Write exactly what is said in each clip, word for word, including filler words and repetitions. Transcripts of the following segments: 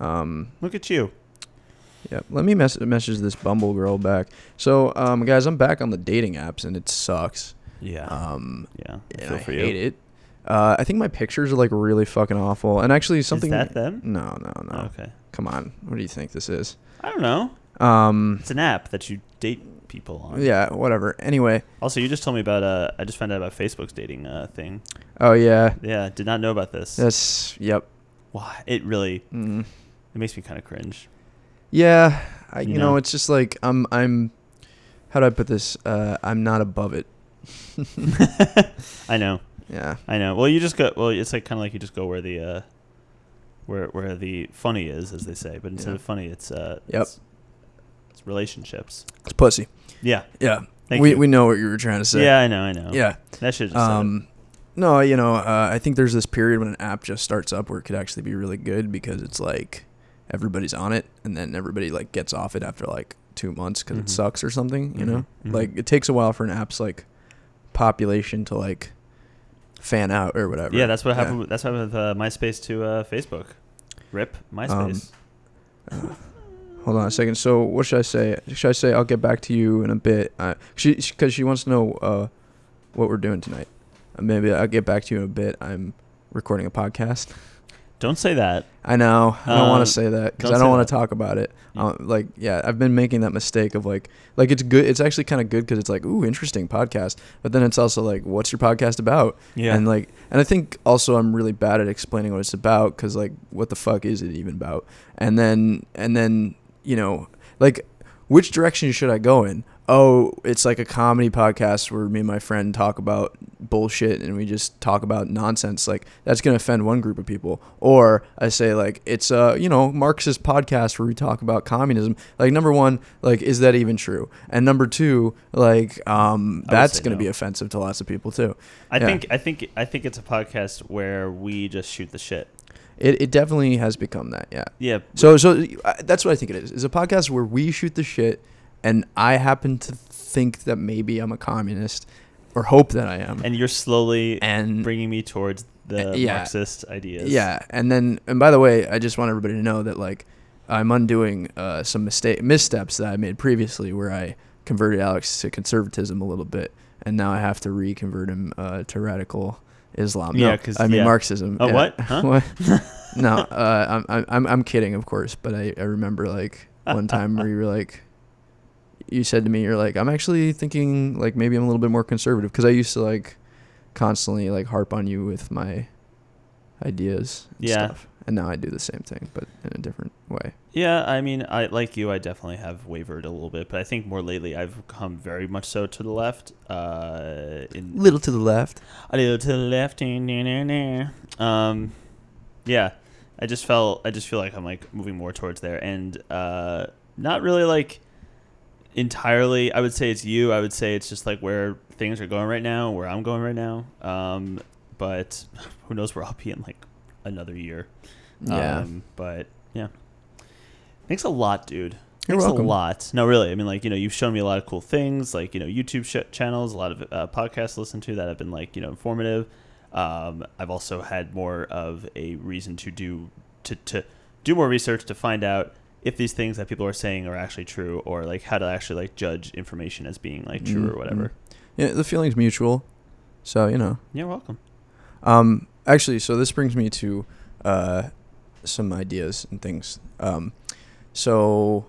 Um, Look at you. Yeah. Let me mes- message this Bumble girl back. So, um, guys, I'm back on the dating apps, and it sucks. Yeah. Um, yeah. I, I for hate you. it. Uh, I think my pictures are, like, really fucking awful. And actually something... Is that them? No, no, no. Oh, okay. Come on. What do you think this is? I don't know. Um, it's an app that you date people on. Yeah, whatever. Anyway. Also, you just told me about... Uh, I just found out about Facebook's dating uh, thing. Oh, yeah. Yeah, did not know about this. Yes, yep. Why? It really... Mm. It makes me kind of cringe. Yeah. I, you, you know? know, it's just like... I'm... I'm. How do I put this? Uh, I'm not above it. I know. Yeah, I know. Well, you just go. Well, it's like kind of like you just go where the, uh, where where the funny is, as they say. But instead yeah. of funny, it's uh, yep, it's, it's relationships. It's pussy. Yeah, yeah. Thank we you. we know what you were trying to say. Yeah, I know, I know. Yeah, that should. Um, no, you know, uh, I think there's this period when an app just starts up where it could actually be really good because it's like everybody's on it, and then everybody like gets off it after like two months because mm-hmm. it sucks or something. You mm-hmm. know, mm-hmm. like it takes a while for an app's like population to like. Fan out or whatever. Yeah, that's what happened. Yeah. With, that's what happened with uh, MySpace to uh, Facebook. Rip MySpace. Um, uh, hold on a second. So what should I say? Should I say I'll get back to you in a bit? Uh, she because she wants to know uh, what we're doing tonight. Uh, maybe I'll get back to you in a bit. I'm recording a podcast. Don't say that. I know. I don't um, want to say that because I don't want to talk about it. Yeah. Um, like, yeah, I've been making that mistake of like, like it's good. It's actually kind of good because it's like, ooh, interesting podcast. But then it's also like, what's your podcast about? Yeah. And like, and I think also I'm really bad at explaining what it's about because like, what the fuck is it even about? And then, and then, you know, like, which direction should I go in? Oh, it's like a comedy podcast where me and my friend talk about bullshit and we just talk about nonsense. Like, that's going to offend one group of people. Or I say, like, it's a, you know, Marxist podcast where we talk about communism. Like, number one, like, is that even true? And number two, like, um, that's going to no. be offensive to lots of people, too. I yeah. think I think, I think it's a podcast where we just shoot the shit. It it definitely has become that, yeah. Yeah. So, so uh, that's what I think it is. It's a podcast where we shoot the shit. And I happen to think that maybe I'm a communist, or hope that I am. And you're slowly and, bringing me towards the yeah, Marxist ideas. Yeah, and then, and by the way, I just want everybody to know that like I'm undoing uh, some mistake missteps that I made previously, where I converted Alex to conservatism a little bit, and now I have to reconvert him uh, to radical Islam. Yeah, because no, I mean yeah. Marxism. Oh, yeah. What? Huh? What? No, uh, I'm I'm I'm kidding, of course. But I, I remember like one time where you were like. You said to me, you're like, I'm actually thinking like maybe I'm a little bit more conservative because I used to like constantly like harp on you with my ideas and yeah. stuff. And now I do the same thing, but in a different way. Yeah. I mean, I like you, I definitely have wavered a little bit, but I think more lately I've come very much so to the left. Uh, in little to the left. A little to the left. Um, yeah, I just felt, I just feel like I'm like moving more towards there and uh, not really like, entirely I would say it's you I would say it's just like where things are going right now, where I'm going right now, um but who knows where I'll be in like another year. Yeah. Um but yeah, thanks a lot, dude. You're thanks welcome. A lot. No, really, I mean, like, you know, you've shown me a lot of cool things, like, you know, YouTube sh- channels, a lot of uh, podcasts to listen to that have been like, you know, informative. um I've also had more of a reason to do to to do more research to find out if these things that people are saying are actually true, or like how to actually like judge information as being like true mm-hmm. or whatever. Yeah, the feeling's mutual, so you know. You're welcome. Um, actually, so this brings me to uh, some ideas and things. Um, so,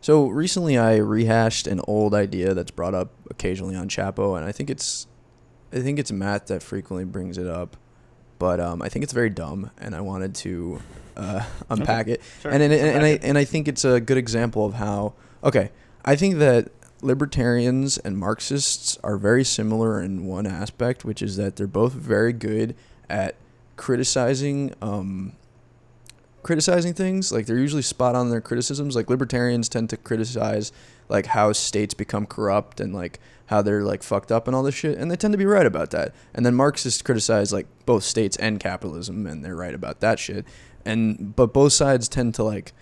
so recently I rehashed an old idea that's brought up occasionally on Chapo, and I think it's, I think it's Matt that frequently brings it up, but um, I think it's very dumb, and I wanted to. Uh, unpack okay. it, sure. and and, and, and I and I think it's a good example of how. Okay, I think that libertarians and Marxists are very similar in one aspect, which is that they're both very good at criticizing, um, criticizing things. Like they're usually spot on in their criticisms. Like libertarians tend to criticize like how states become corrupt and like how they're like fucked up and all this shit, and they tend to be right about that. And then Marxists criticize like both states and capitalism, and they're right about that shit. And but both sides tend to like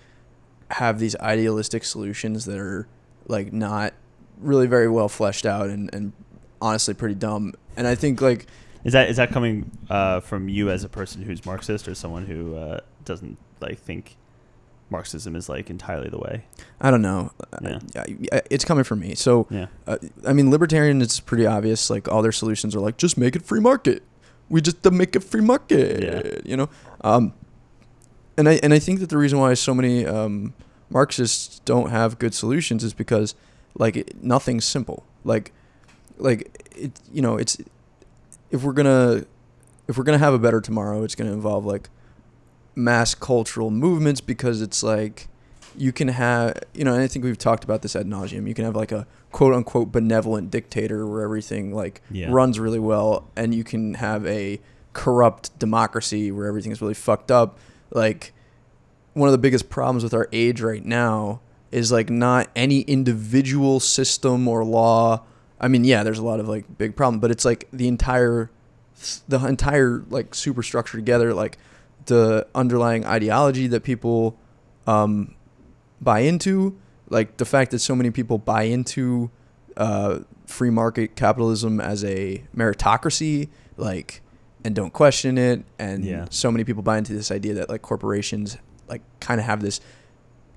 have these idealistic solutions that are like not really very well fleshed out and, and honestly pretty dumb. And I think like Is that is that coming uh, from you as a person who's Marxist, or someone who uh, doesn't like think Marxism is like entirely the way? I don't know. Yeah. I, I, it's coming from me. So, yeah. uh, I mean, libertarian, it's pretty obvious. Like, all their solutions are like, just make it free market. We just uh, make it free market. Yeah. You know, um, and I and I think that the reason why so many um, Marxists don't have good solutions is because like it, nothing's simple. Like, like it, you know, it's. If we're gonna, if we're gonna have a better tomorrow, it's gonna involve like mass cultural movements, because it's like you can have, you know, and I think we've talked about this ad nauseum. You can have like a quote unquote benevolent dictator where everything like yeah. runs really well, and you can have a corrupt democracy where everything is really fucked up. Like, one of the biggest problems with our age right now is like not any individual system or law. I mean, yeah, there's a lot of like big problem, but it's like the entire, the entire like superstructure together, like the underlying ideology that people um, buy into, like the fact that so many people buy into uh, free market capitalism as a meritocracy, like, and don't question it, and yeah. so many people buy into this idea that like corporations like kind of have this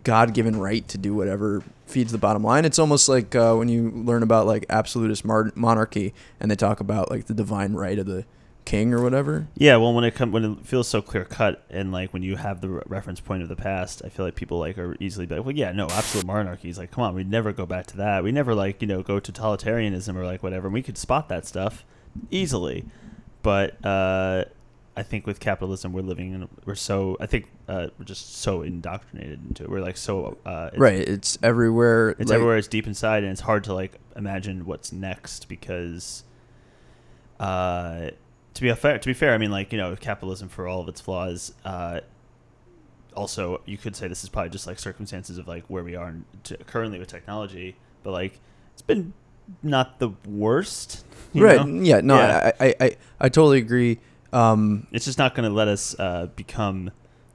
God-given right to do whatever feeds the bottom line. It's almost like uh, when you learn about like absolutist mar- monarchy, and they talk about like the divine right of the king or whatever. Yeah, well, when it come, when it feels so clear cut, and like when you have the re- reference point of the past, I feel like people like are easily like, well, yeah, no, absolute monarchy is like, come on, we never go back to that. We never like, you know, go to totalitarianism or like whatever. And we could spot that stuff easily, but uh, I think with capitalism, we're living in, we're so, I think uh, we're just so indoctrinated into it. We're like so... Uh, it's, right, it's everywhere. It's like, everywhere, it's deep inside, and it's hard to like imagine what's next because, uh, to be fair, to be fair, I mean, like, you know, capitalism, for all of its flaws, uh, also, you could say this is probably just like circumstances of like where we are in t- currently with technology, but like, it's been not the worst. Right, know? yeah, no, yeah. I, I, I, I totally agree. Um, it's just not going to let us uh, become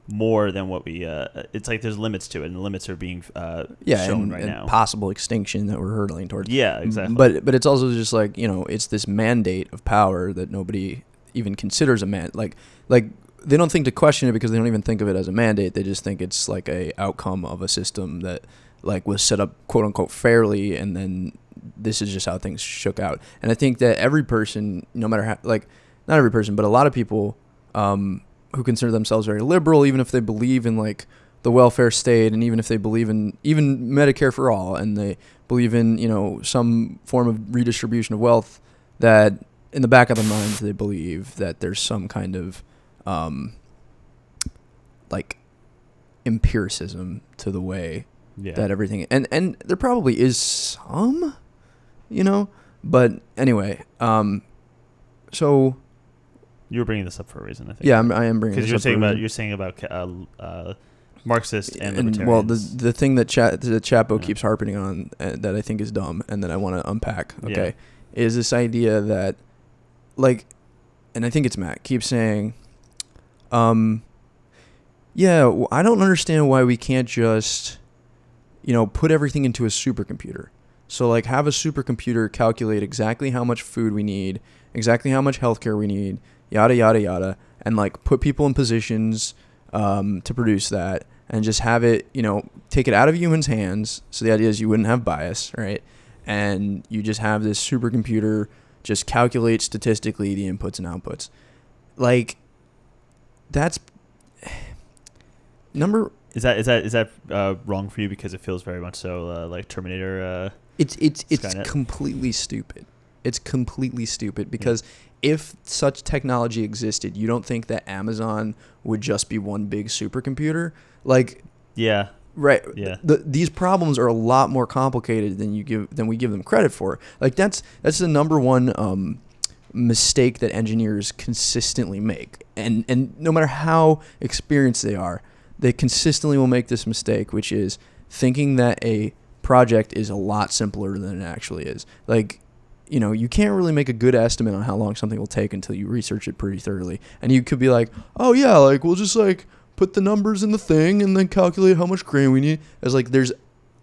more than what we... Uh, it's like there's limits to it, and the limits are being uh, yeah, shown and, right and now. Yeah, possible extinction that we're hurtling towards. Yeah, exactly. But but it's also just like, you know, it's this mandate of power that nobody even considers a man... Like, like they don't think to question it because they don't even think of it as a mandate. They just think it's like a outcome of a system that like was set up, quote-unquote, fairly, and then this is just how things shook out. And I think that every person, no matter how... like. Not every person, but a lot of people um, who consider themselves very liberal, even if they believe in like the welfare state, and even if they believe in even Medicare for all, and they believe in, you know, some form of redistribution of wealth, that in the back of their minds they believe that there's some kind of um, like empiricism to the way yeah. that everything, and and there probably is some, you know, but anyway, um, so. You were bringing this up for a reason, I think. Yeah, I'm, I am bringing this you're up saying for a reason. Because you're saying about uh, uh, Marxist and, and libertarians. Well, the the thing that, Cha- that Chapo yeah. keeps harping on uh, that I think is dumb, and that I want to unpack, okay, yeah. is this idea that, like, and I think it's Matt, keeps saying, um, yeah, well, I don't understand why we can't just, you know, put everything into a supercomputer. So, like, have a supercomputer calculate exactly how much food we need, exactly how much healthcare we need, yada, yada, yada, and, like, put people in positions um, to produce that, and just have it, you know, take it out of humans' hands. So the idea is you wouldn't have bias, right? And you just have this supercomputer just calculate statistically the inputs and outputs. Like, that's number... Is that is that is that uh, wrong for you because it feels very much so uh, like Terminator? Uh, it's it's it's Skynet? completely stupid. It's completely stupid because yeah. if such technology existed, you don't think that Amazon would just be one big supercomputer? Like yeah, right. Yeah, the, these problems are a lot more complicated than you give than we give them credit for. Like that's that's the number one um, mistake that engineers consistently make, and and no matter how experienced they are. They consistently will make this mistake, which is thinking that a project is a lot simpler than it actually is. Like, you know, you can't really make a good estimate on how long something will take until you research it pretty thoroughly. And you could be like, oh, yeah, like, we'll just, like, put the numbers in the thing and then calculate how much grain we need. It's like there's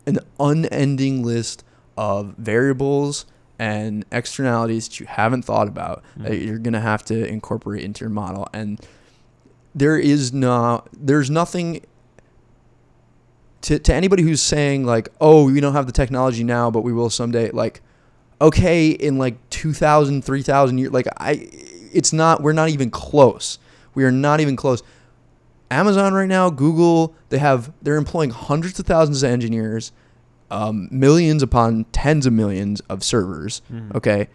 an unending list of variables and externalities that you haven't thought about mm. that you're going to have to incorporate into your model. And there is not, there's nothing to, to anybody who's saying like, oh, we don't have the technology now, but we will someday, like, okay, in like two thousand, three thousand years, like I, it's not, we're not even close. We are not even close. Amazon right now, Google, they have, they're employing hundreds of thousands of engineers, um, millions upon tens of millions of servers, mm. okay,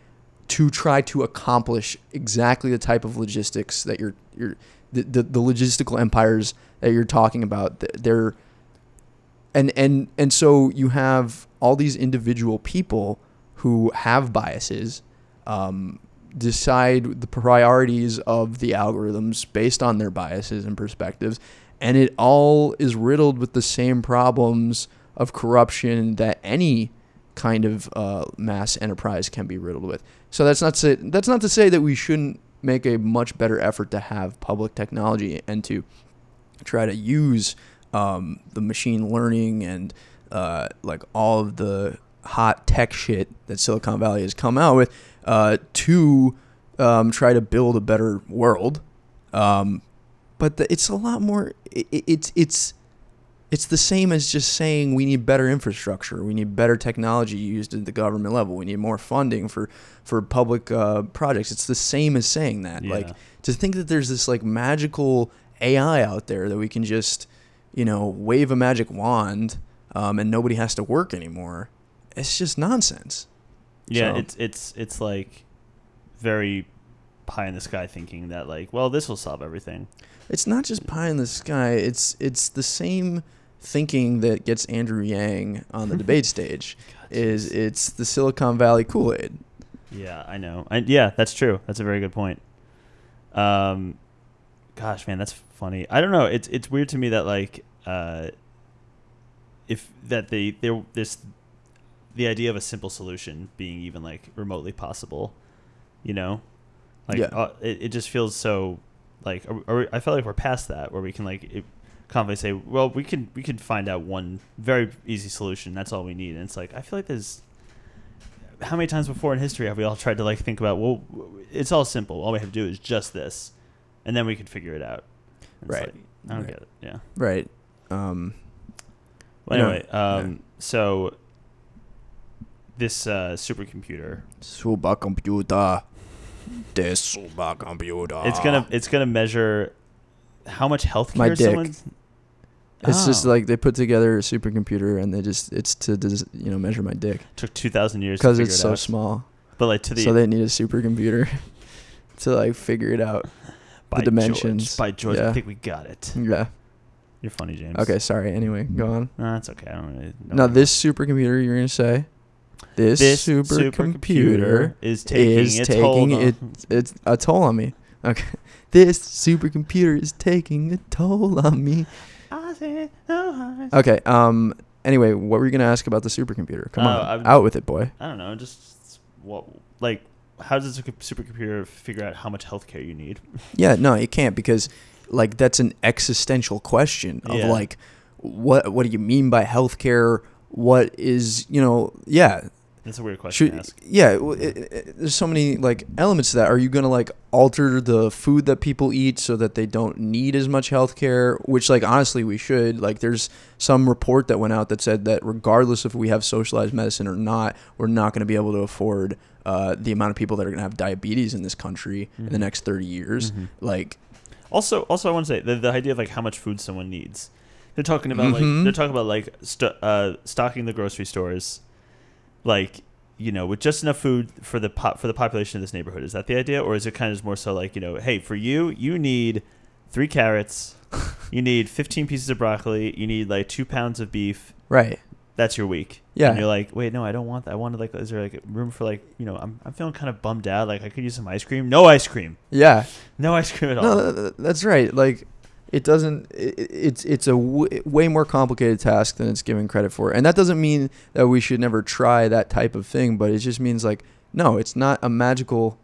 to try to accomplish exactly the type of logistics that you're, you're the, the, the logistical empires that you're talking about. They're, and, and, and so you have all these individual people who have biases, um, decide the priorities of the algorithms based on their biases and perspectives, and it all is riddled with the same problems of corruption that any kind of uh, mass enterprise can be riddled with. So that's not to, that's not to say that we shouldn't make a much better effort to have public technology and to try to use um, the machine learning and uh, like all of the hot tech shit that Silicon Valley has come out with uh, to um, try to build a better world. Um, but the, it's a lot more, it, it's, it's, it's the same as just saying we need better infrastructure. We need better technology used at the government level. We need more funding for, for public uh, projects. It's the same as saying that. Yeah. Like, to think that there's this like magical A I out there that we can just, you know, wave a magic wand um, and nobody has to work anymore. It's just nonsense. Yeah, so. it's it's it's like very pie in the sky thinking that like, well, this will solve everything. It's not just pie in the sky. It's it's the same thinking that gets Andrew Yang on the debate stage. God, is geez. It's the Silicon Valley Kool-Aid. Yeah, I know. I, yeah, that's true. That's a very good point. Um, gosh, man, that's funny. I don't know. It's it's weird to me that like uh, if that they there this. the idea of a simple solution being even like remotely possible, you know, like yeah. uh, it, it just feels so like, are, are we, I feel like we're past that where we can like it, confidently say, well, we can, we can find out one very easy solution. That's all we need. And it's like, I feel like there's how many times before in history have we all tried to like think about, well, it's all simple. All we have to do is just this and then we can figure it out. And right. Like, I don't right. get it. Yeah. Right. Um, well, anyway, no, um, no. so, This uh, supercomputer. Supercomputer. This supercomputer. It's gonna. It's gonna measure how much healthcare My dick. someone's. It's oh. just like they put together a supercomputer and they just. It's to you know measure my dick. It took two thousand years. Because it's it so out. small. But like to the. So they need a supercomputer to like figure it out. By the dimensions. George, by George, yeah. I think we got it. Yeah. You're funny, James. Okay, sorry. Anyway, go on. No, that's okay. I don't really know. Now this supercomputer, you're gonna say. This, this supercomputer super is taking, is its, taking it, it's a toll on me. Okay. This supercomputer is taking a toll on me. I said, oh, I okay. Um. Anyway, what were you gonna ask about the supercomputer? Come uh, on, I'm, out with it, boy. I don't know. Just what, like, how does a supercomputer figure out how much healthcare you need? Yeah. No, it can't because, like, that's an existential question of yeah. like, what what do you mean by healthcare? What is, you know, yeah. That's a weird question Should, to ask. Yeah, well, it, it, there's so many, like, elements to that. Are you going to, like, alter the food that people eat so that they don't need as much health care? Which, like, honestly, we should. Like, there's some report that went out that said that regardless if we have socialized medicine or not, we're not going to be able to afford uh, the amount of people that are going to have diabetes in this country mm-hmm. in the next thirty years. Mm-hmm. Like, Also, also I want to say, the, the idea of, like, how much food someone needs. They're talking about mm-hmm. like they're talking about like st- uh, stocking the grocery stores, like, you know, with just enough food for the po- for the population of this neighborhood. Is that the idea, or is it kind of more so like, you know, hey, for you, you need three carrots, you need fifteen pieces of broccoli, you need like two pounds of beef, right? That's your week. Yeah. And you're like, wait, no, I don't want that. I wanted like, is there like room for like, you know, I'm I'm feeling kind of bummed out. Like I could use some ice cream. No ice cream. Yeah. No ice cream at all. No, that's right. Like. It doesn't. It, it's it's a w- way more complicated task than it's given credit for, and that doesn't mean that we should never try that type of thing. But it just means like, no, it's not a magical.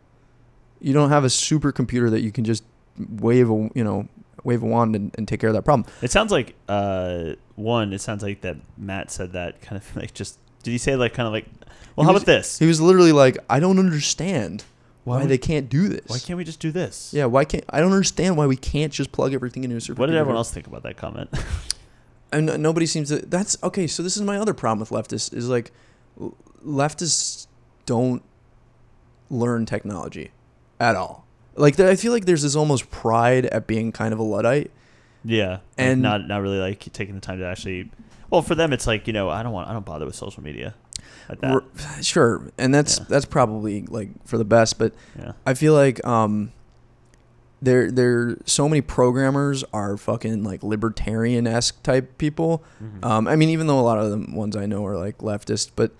You don't have a supercomputer that you can just wave a you know wave a wand and, and take care of that problem. It sounds like uh, one. It sounds like that Matt said that kind of like just Did he say like kind of like, well, he how was, about this? He was literally like, I don't understand why, why we, they can't do this. Why can't we just do this? Yeah, why can't I don't understand why we can't just plug everything into a supercomputer. What did everyone else think about that comment? And nobody seems to. That's okay. So this is my other problem with leftists is like, leftists don't learn technology at all. Like I feel like there's this almost pride at being kind of a Luddite. Yeah, and not not really like taking the time to actually. Well, for them, it's like, you know, I don't want I don't bother with social media. Like that. Sure, and that's yeah. that's probably like for the best. But yeah. I feel like um, there there so many programmers are fucking like libertarian-esque type people. Mm-hmm. Um, I mean, even though a lot of the ones I know are like leftist, but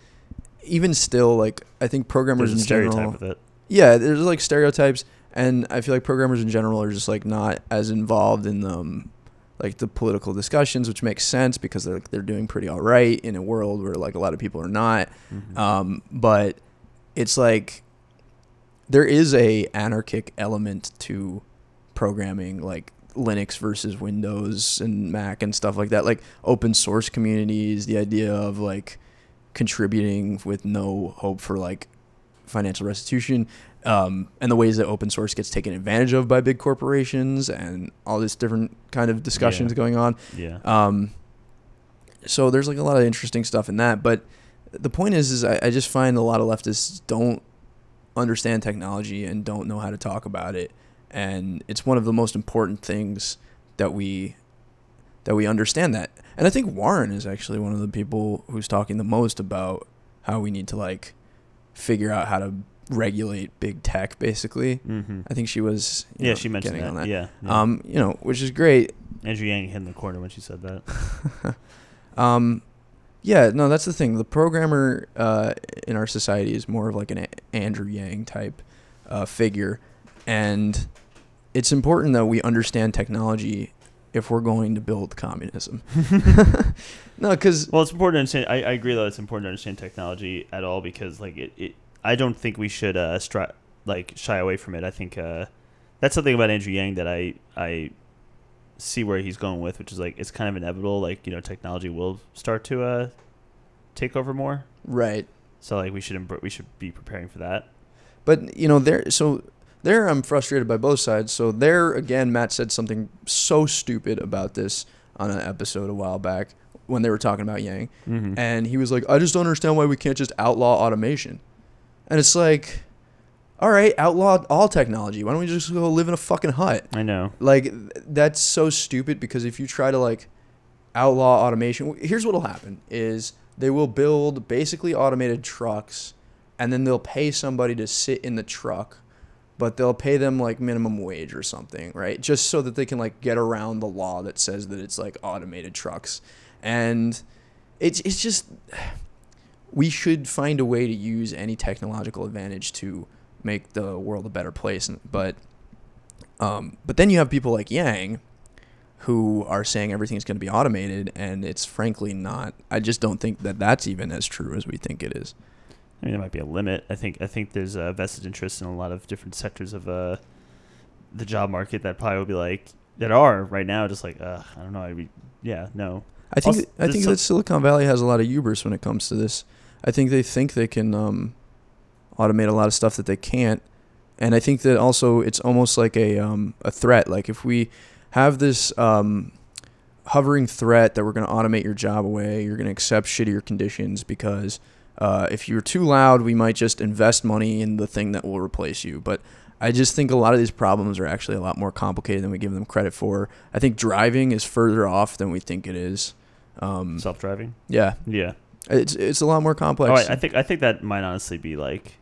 even still, like I think programmers there's in a stereotype general. With it. Yeah, there's like stereotypes. And I feel like programmers in general are just like not as involved in um, like the political discussions, which makes sense because they're they're doing pretty all right in a world where like a lot of people are not. Mm-hmm. Um, but it's like there is a anarchic element to programming, like Linux versus Windows and Mac and stuff like that. Like open source communities, the idea of like contributing with no hope for like financial restitution. Um, and the ways that open source gets taken advantage of by big corporations and all this different kind of discussions yeah. going on. Yeah. Um, so there's like a lot of interesting stuff in that. But the point is, is I, I just find a lot of leftists don't understand technology and don't know how to talk about it. And it's one of the most important things that we, that we understand that. And I think Warren is actually one of the people who's talking the most about how we need to like figure out how to regulate big tech, basically. Mm-hmm. I think she was you yeah know, she mentioned that. On that yeah, yeah um you know, which is great. Andrew Yang hid in the corner when she said that. um yeah no that's the thing, the programmer uh in our society is more of like an a- Andrew Yang type uh figure, and it's important that we understand technology if we're going to build communism. No, because well, it's important to understand. I, I agree though, it's important to understand technology at all because like it, it I don't think we should uh, stri- like shy away from it. I think uh, that's something about Andrew Yang that I I see where he's going with, which is like it's kind of inevitable. Like, you know, technology will start to uh, take over more. Right. So like we should imp- we should be preparing for that. But you know there so there I'm frustrated by both sides. So there again, Matt said something so stupid about this on an episode a while back when they were talking about Yang, mm-hmm. and he was like, I just don't understand why we can't just outlaw automation. And it's like, all right, outlaw all technology. Why don't we just go live in a fucking hut? I know. Like, that's so stupid because if you try to, like, outlaw automation, here's what will happen is they will build basically automated trucks, and then they'll pay somebody to sit in the truck, but they'll pay them, like, minimum wage or something, right? Just so that they can, like, get around the law that says that it's, like, automated trucks. And it's it's just... we should find a way to use any technological advantage to make the world a better place. But um, but then you have people like Yang who are saying everything's going to be automated, and it's frankly not. I just don't think that that's even as true as we think it is. I mean, there might be a limit. I think I think there's a vested interest in a lot of different sectors of uh, the job market that probably would be like, that are right now just like, uh, I don't know. I'd be, yeah, no. I think also, I think that Silicon Valley has a lot of hubris when it comes to this. I think they think they can um, automate a lot of stuff that they can't. And I think that also it's almost like a um, a threat. Like if we have this um, hovering threat that we're going to automate your job away, you're going to accept shittier conditions because uh, if you're too loud, we might just invest money in the thing that will replace you. But I just think a lot of these problems are actually a lot more complicated than we give them credit for. I think driving is further off than we think it is. Um, Self-driving? Yeah. Yeah. It's it's a lot more complex. All right, I think I think that might honestly be like,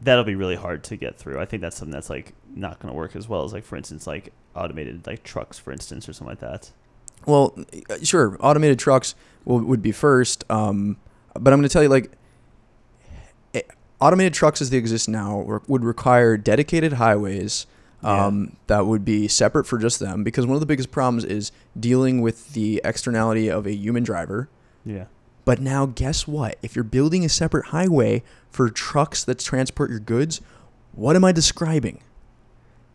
that'll be really hard to get through. I think that's something that's like not going to work as well as like, for instance, like automated like trucks, for instance, or something like that. Well, sure, automated trucks will, would be first, um, but I'm going to tell you like automated trucks as they exist now re- would require dedicated highways um, yeah. that would be separate for just them because one of the biggest problems is dealing with the externality of a human driver. Yeah. But now, guess what? If you're building a separate highway for trucks that transport your goods, what am I describing?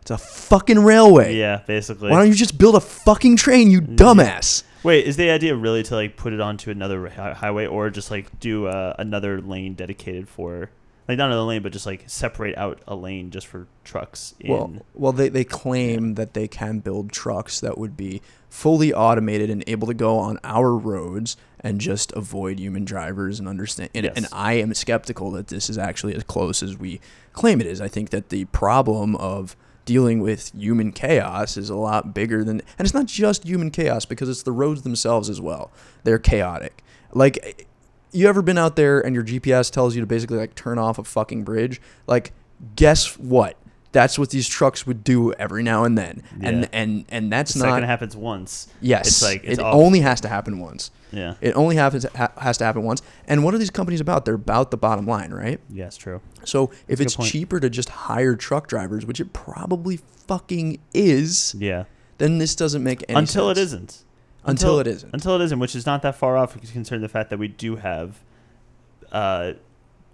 It's a fucking railway. Yeah, basically. Why don't you just build a fucking train, you dumbass? Wait, is the idea really to like put it onto another hi- highway, or just like do uh, another lane dedicated for, like not another lane, but just like separate out a lane just for trucks? In... Well, well, they they claim that they can build trucks that would be fully automated and able to go on our roads and just avoid human drivers and understand. And, yes. and I am skeptical that this is actually as close as we claim it is. I think that the problem of dealing with human chaos is a lot bigger than, and it's not just human chaos, because it's the roads themselves as well. They're chaotic. Like, you ever been out there and your G P S tells you to basically like turn off a fucking bridge? Like, guess what? That's what these trucks would do every now and then. Yeah. And and and that's it's not, not going to happen once. Yes. It's like it's it off. only has to happen once. Yeah. It only happens ha- has to happen once. And what are these companies about? They're about the bottom line, right? Yes, yeah, true. So if that's it's point. cheaper to just hire truck drivers, which it probably fucking is, yeah, then this doesn't make any until sense. It isn't. Until, until it isn't. Until it isn't, which is not that far off considering the fact that we do have uh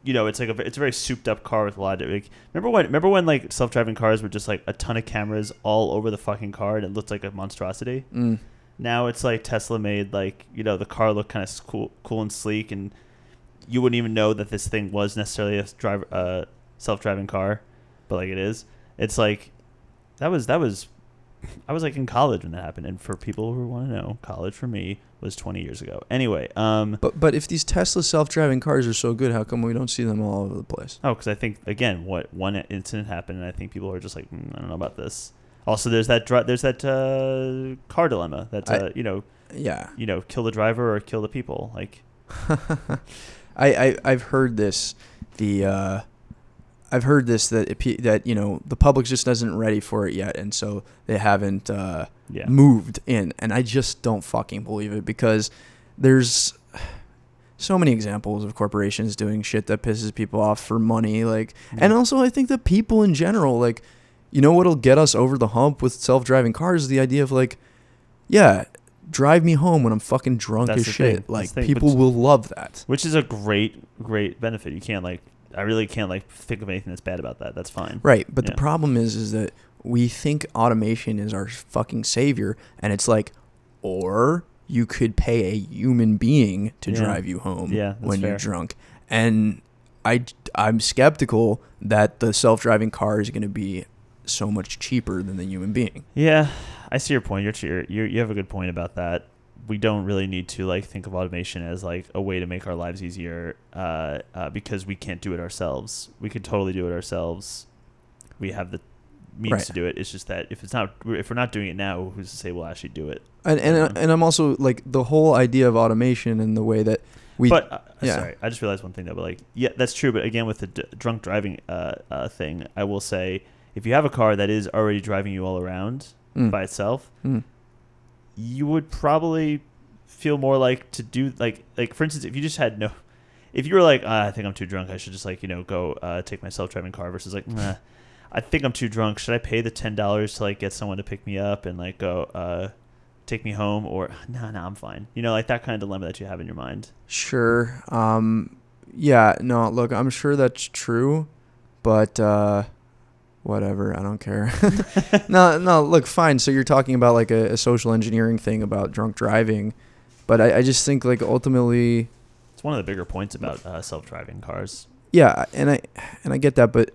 you know, it's like a, it's a very souped up car with a lot of like, remember when remember when like self driving cars were just like a ton of cameras all over the fucking car and it looked like a monstrosity. Mm. Now it's like Tesla made like, you know, the car look kind of cool, cool and sleek, and you wouldn't even know that this thing was necessarily a driver, uh, self driving car, but like it is. It's like that was that was I was like in college when that happened, and for people who want to know, college for me was twenty years ago. Anyway, um, but but if these Tesla self-driving cars are so good, how come we don't see them all over the place? Oh, because I think again, what one incident happened, and I think people are just like, mm, I don't know about this. Also, there's that dri- there's that uh, car dilemma. That uh, you know, yeah, you know, kill the driver or kill the people. Like, I, I I've heard this. The uh, I've heard this that it, that you know the public just isn't ready for it yet, and so they haven't uh, yeah. moved in. And I just don't fucking believe it, because there's so many examples of corporations doing shit that pisses people off for money. Like, yeah. and also I think that people in general, like, you know, what'll get us over the hump with self-driving cars is the idea of like, yeah, drive me home when I'm fucking drunk That's as shit. Thing. Like, That's people thing, will love that, which is a great, great benefit. You can't like. I really can't like think of anything that's bad about that. That's fine. Right. But yeah. the problem is, is that we think automation is our fucking savior. And it's like, or you could pay a human being to yeah. drive you home yeah, when fair. you're drunk. And I, I'm skeptical that the self-driving car is going to be so much cheaper than the human being. Yeah. I see your point. You're, you're, you have a good point about that. We don't really need to like think of automation as like a way to make our lives easier uh, uh, because we can't do it ourselves. We could totally do it ourselves. We have the means right. to do it. It's just that if it's not, if we're not doing it now, who's to say we'll actually do it? And and, you know? and I'm also like the whole idea of automation and the way that we. But uh, yeah. sorry, I just realized one thing though. But like, yeah, that's true. But again, with the d- drunk driving uh, uh, thing, I will say if you have a car that is already driving you all around mm. by itself. Mm. You would probably feel more like to do like like for instance, if you just had no, if you were like ah, I think I'm too drunk, I should just like you know go uh, take my self-driving car versus like nah, I think I'm too drunk, should I pay the ten dollars to like get someone to pick me up and like go uh, take me home, or no nah, no nah, I'm fine, you know, like that kind of dilemma that you have in your mind. Sure. Um. Yeah. No. Look, I'm sure that's true, but. Uh Whatever, I don't care. no, no, look, fine. So you're talking about like a, a social engineering thing about drunk driving, but I, I just think like ultimately, it's one of the bigger points about uh, self-driving cars. Yeah, and I and I get that, but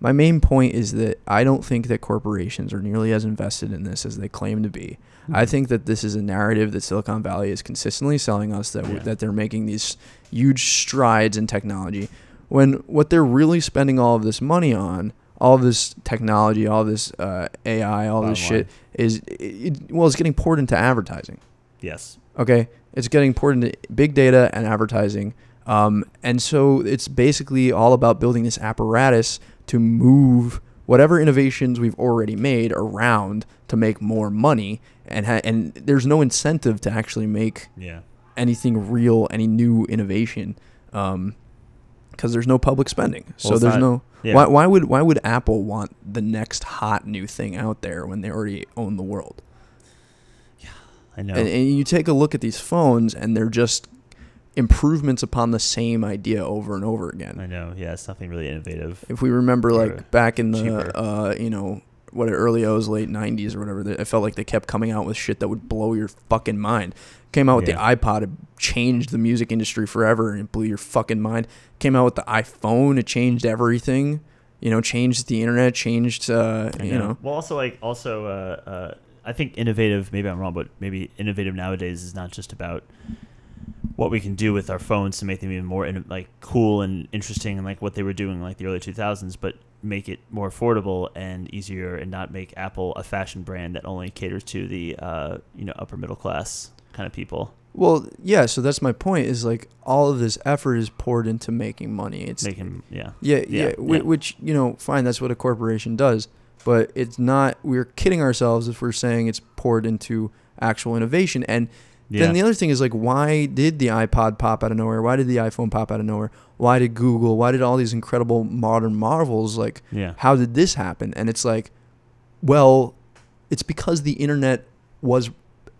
my main point is that I don't think that corporations are nearly as invested in this as they claim to be. Mm-hmm. I think that this is a narrative that Silicon Valley is consistently selling us that yeah. that they're making these huge strides in technology, when what they're really spending all of this money on. All this technology, all this uh, A I, all Bottom this shit line. is, it, well, it's getting poured into advertising. Yes. Okay? It's getting poured into big data and advertising. Um, and so it's basically all about building this apparatus to move whatever innovations we've already made around to make more money. And ha- and there's no incentive to actually make yeah. anything real, any new innovation. Um Because there's no public spending, well, so there's not, no. Yeah. Why, why would why would Apple want the next hot new thing out there when they already own the world? Yeah, I know. And, and you take a look at these phones, and they're just improvements upon the same idea over and over again. I know. Yeah, it's nothing really innovative. If we remember, like back in the uh, you know what early O's, late nineties or whatever. I felt like they kept coming out with shit that would blow your fucking mind. Came out with yeah. the iPod, it changed the music industry forever, and it blew your fucking mind. Came out with the iPhone, it changed everything. You know, changed the internet, changed, uh, know. you know. Well, also, like, also, uh, uh, I think innovative, maybe I'm wrong, but maybe innovative nowadays is not just about what we can do with our phones to make them even more, like, cool and interesting and, like, what they were doing in, like, the early two thousands, but make it more affordable and easier and not make Apple a fashion brand that only caters to the, uh, you know, upper middle class kind of people. Well, yeah, so that's my point, is, like, all of this effort is poured into making money. It's making, yeah. Yeah, yeah, yeah, yeah. Which, you know, fine, that's what a corporation does, but it's not, we're kidding ourselves if we're saying it's poured into actual innovation. And yeah. then the other thing is, like, why did the iPod pop out of nowhere? Why did the iPhone pop out of nowhere? Why did Google? Why did all these incredible modern marvels, like, yeah. how did this happen? And it's like, well, it's because the internet was,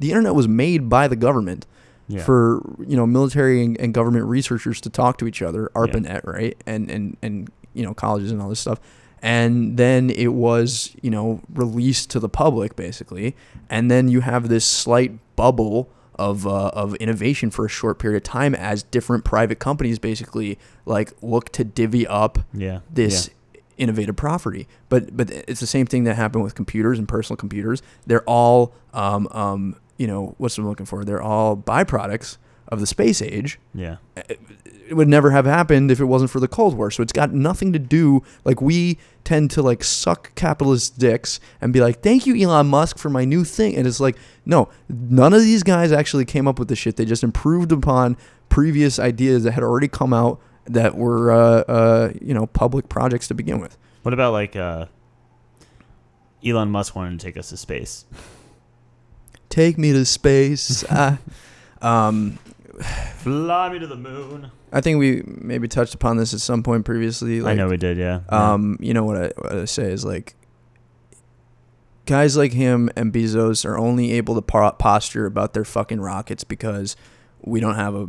the internet was made by the government. Yeah. For, you know, military and, and government researchers to talk to each other, ARPANET, yeah. right? And, and, and, you know, colleges and all this stuff. And then it was, you know, released to the public, basically. And then you have this slight bubble of uh, of innovation for a short period of time as different private companies basically, like, look to divvy up yeah. this yeah. innovative property, but but it's the same thing that happened with computers and personal computers. They're all, um, um, you know, what's I'm looking for? They're all byproducts of the space age. Yeah, it, it would never have happened if it wasn't for the Cold War. So it's got nothing to do. Like, we tend to, like, suck capitalist dicks and be like, "Thank you, Elon Musk, for my new thing." And it's like, no, none of these guys actually came up with this shit. They just improved upon previous ideas that had already come out, that were, uh, uh, you know, public projects to begin with. What about, like, uh, Elon Musk wanted to take us to space? Take me to space. I, um, Fly me to the moon. I think we maybe touched upon this at some point previously. Like, I know we did, yeah. Um, yeah. You know, what I, what I say is, like, guys like him and Bezos are only able to po- posture about their fucking rockets because we don't have a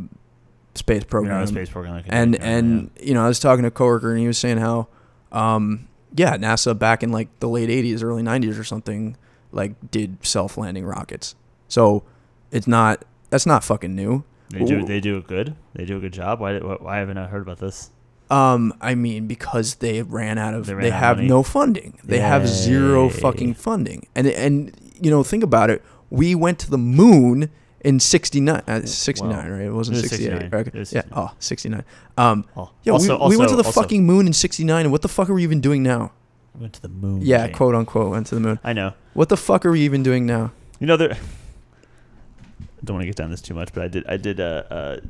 space program, yeah, space program like and and yeah. you know, I was talking to a coworker and he was saying how um yeah NASA back in, like, the late eighties, early nineties or something, like, did self-landing rockets. So it's not, that's not fucking new. They do, they do it good, they do a good job. Why why haven't I heard about this? um I mean, because they ran out of they, they out have money. No funding. They Yay. Have zero fucking funding. And and you know, think about it, we went to the moon in sixty-nine, uh, sixty-nine, wow. right? It wasn't sixty-eight. Right? It was sixty-nine. Yeah. Oh, sixty-nine. Um, oh. Yeah, also, we, also, we went to the also. fucking moon in sixty-nine, and what the fuck are we even doing now? We went to the moon. Yeah, Jane. Quote unquote, went to the moon. I know. What the fuck are we even doing now? You know, there. I don't want to get down this too much, but I did. I did uh, uh,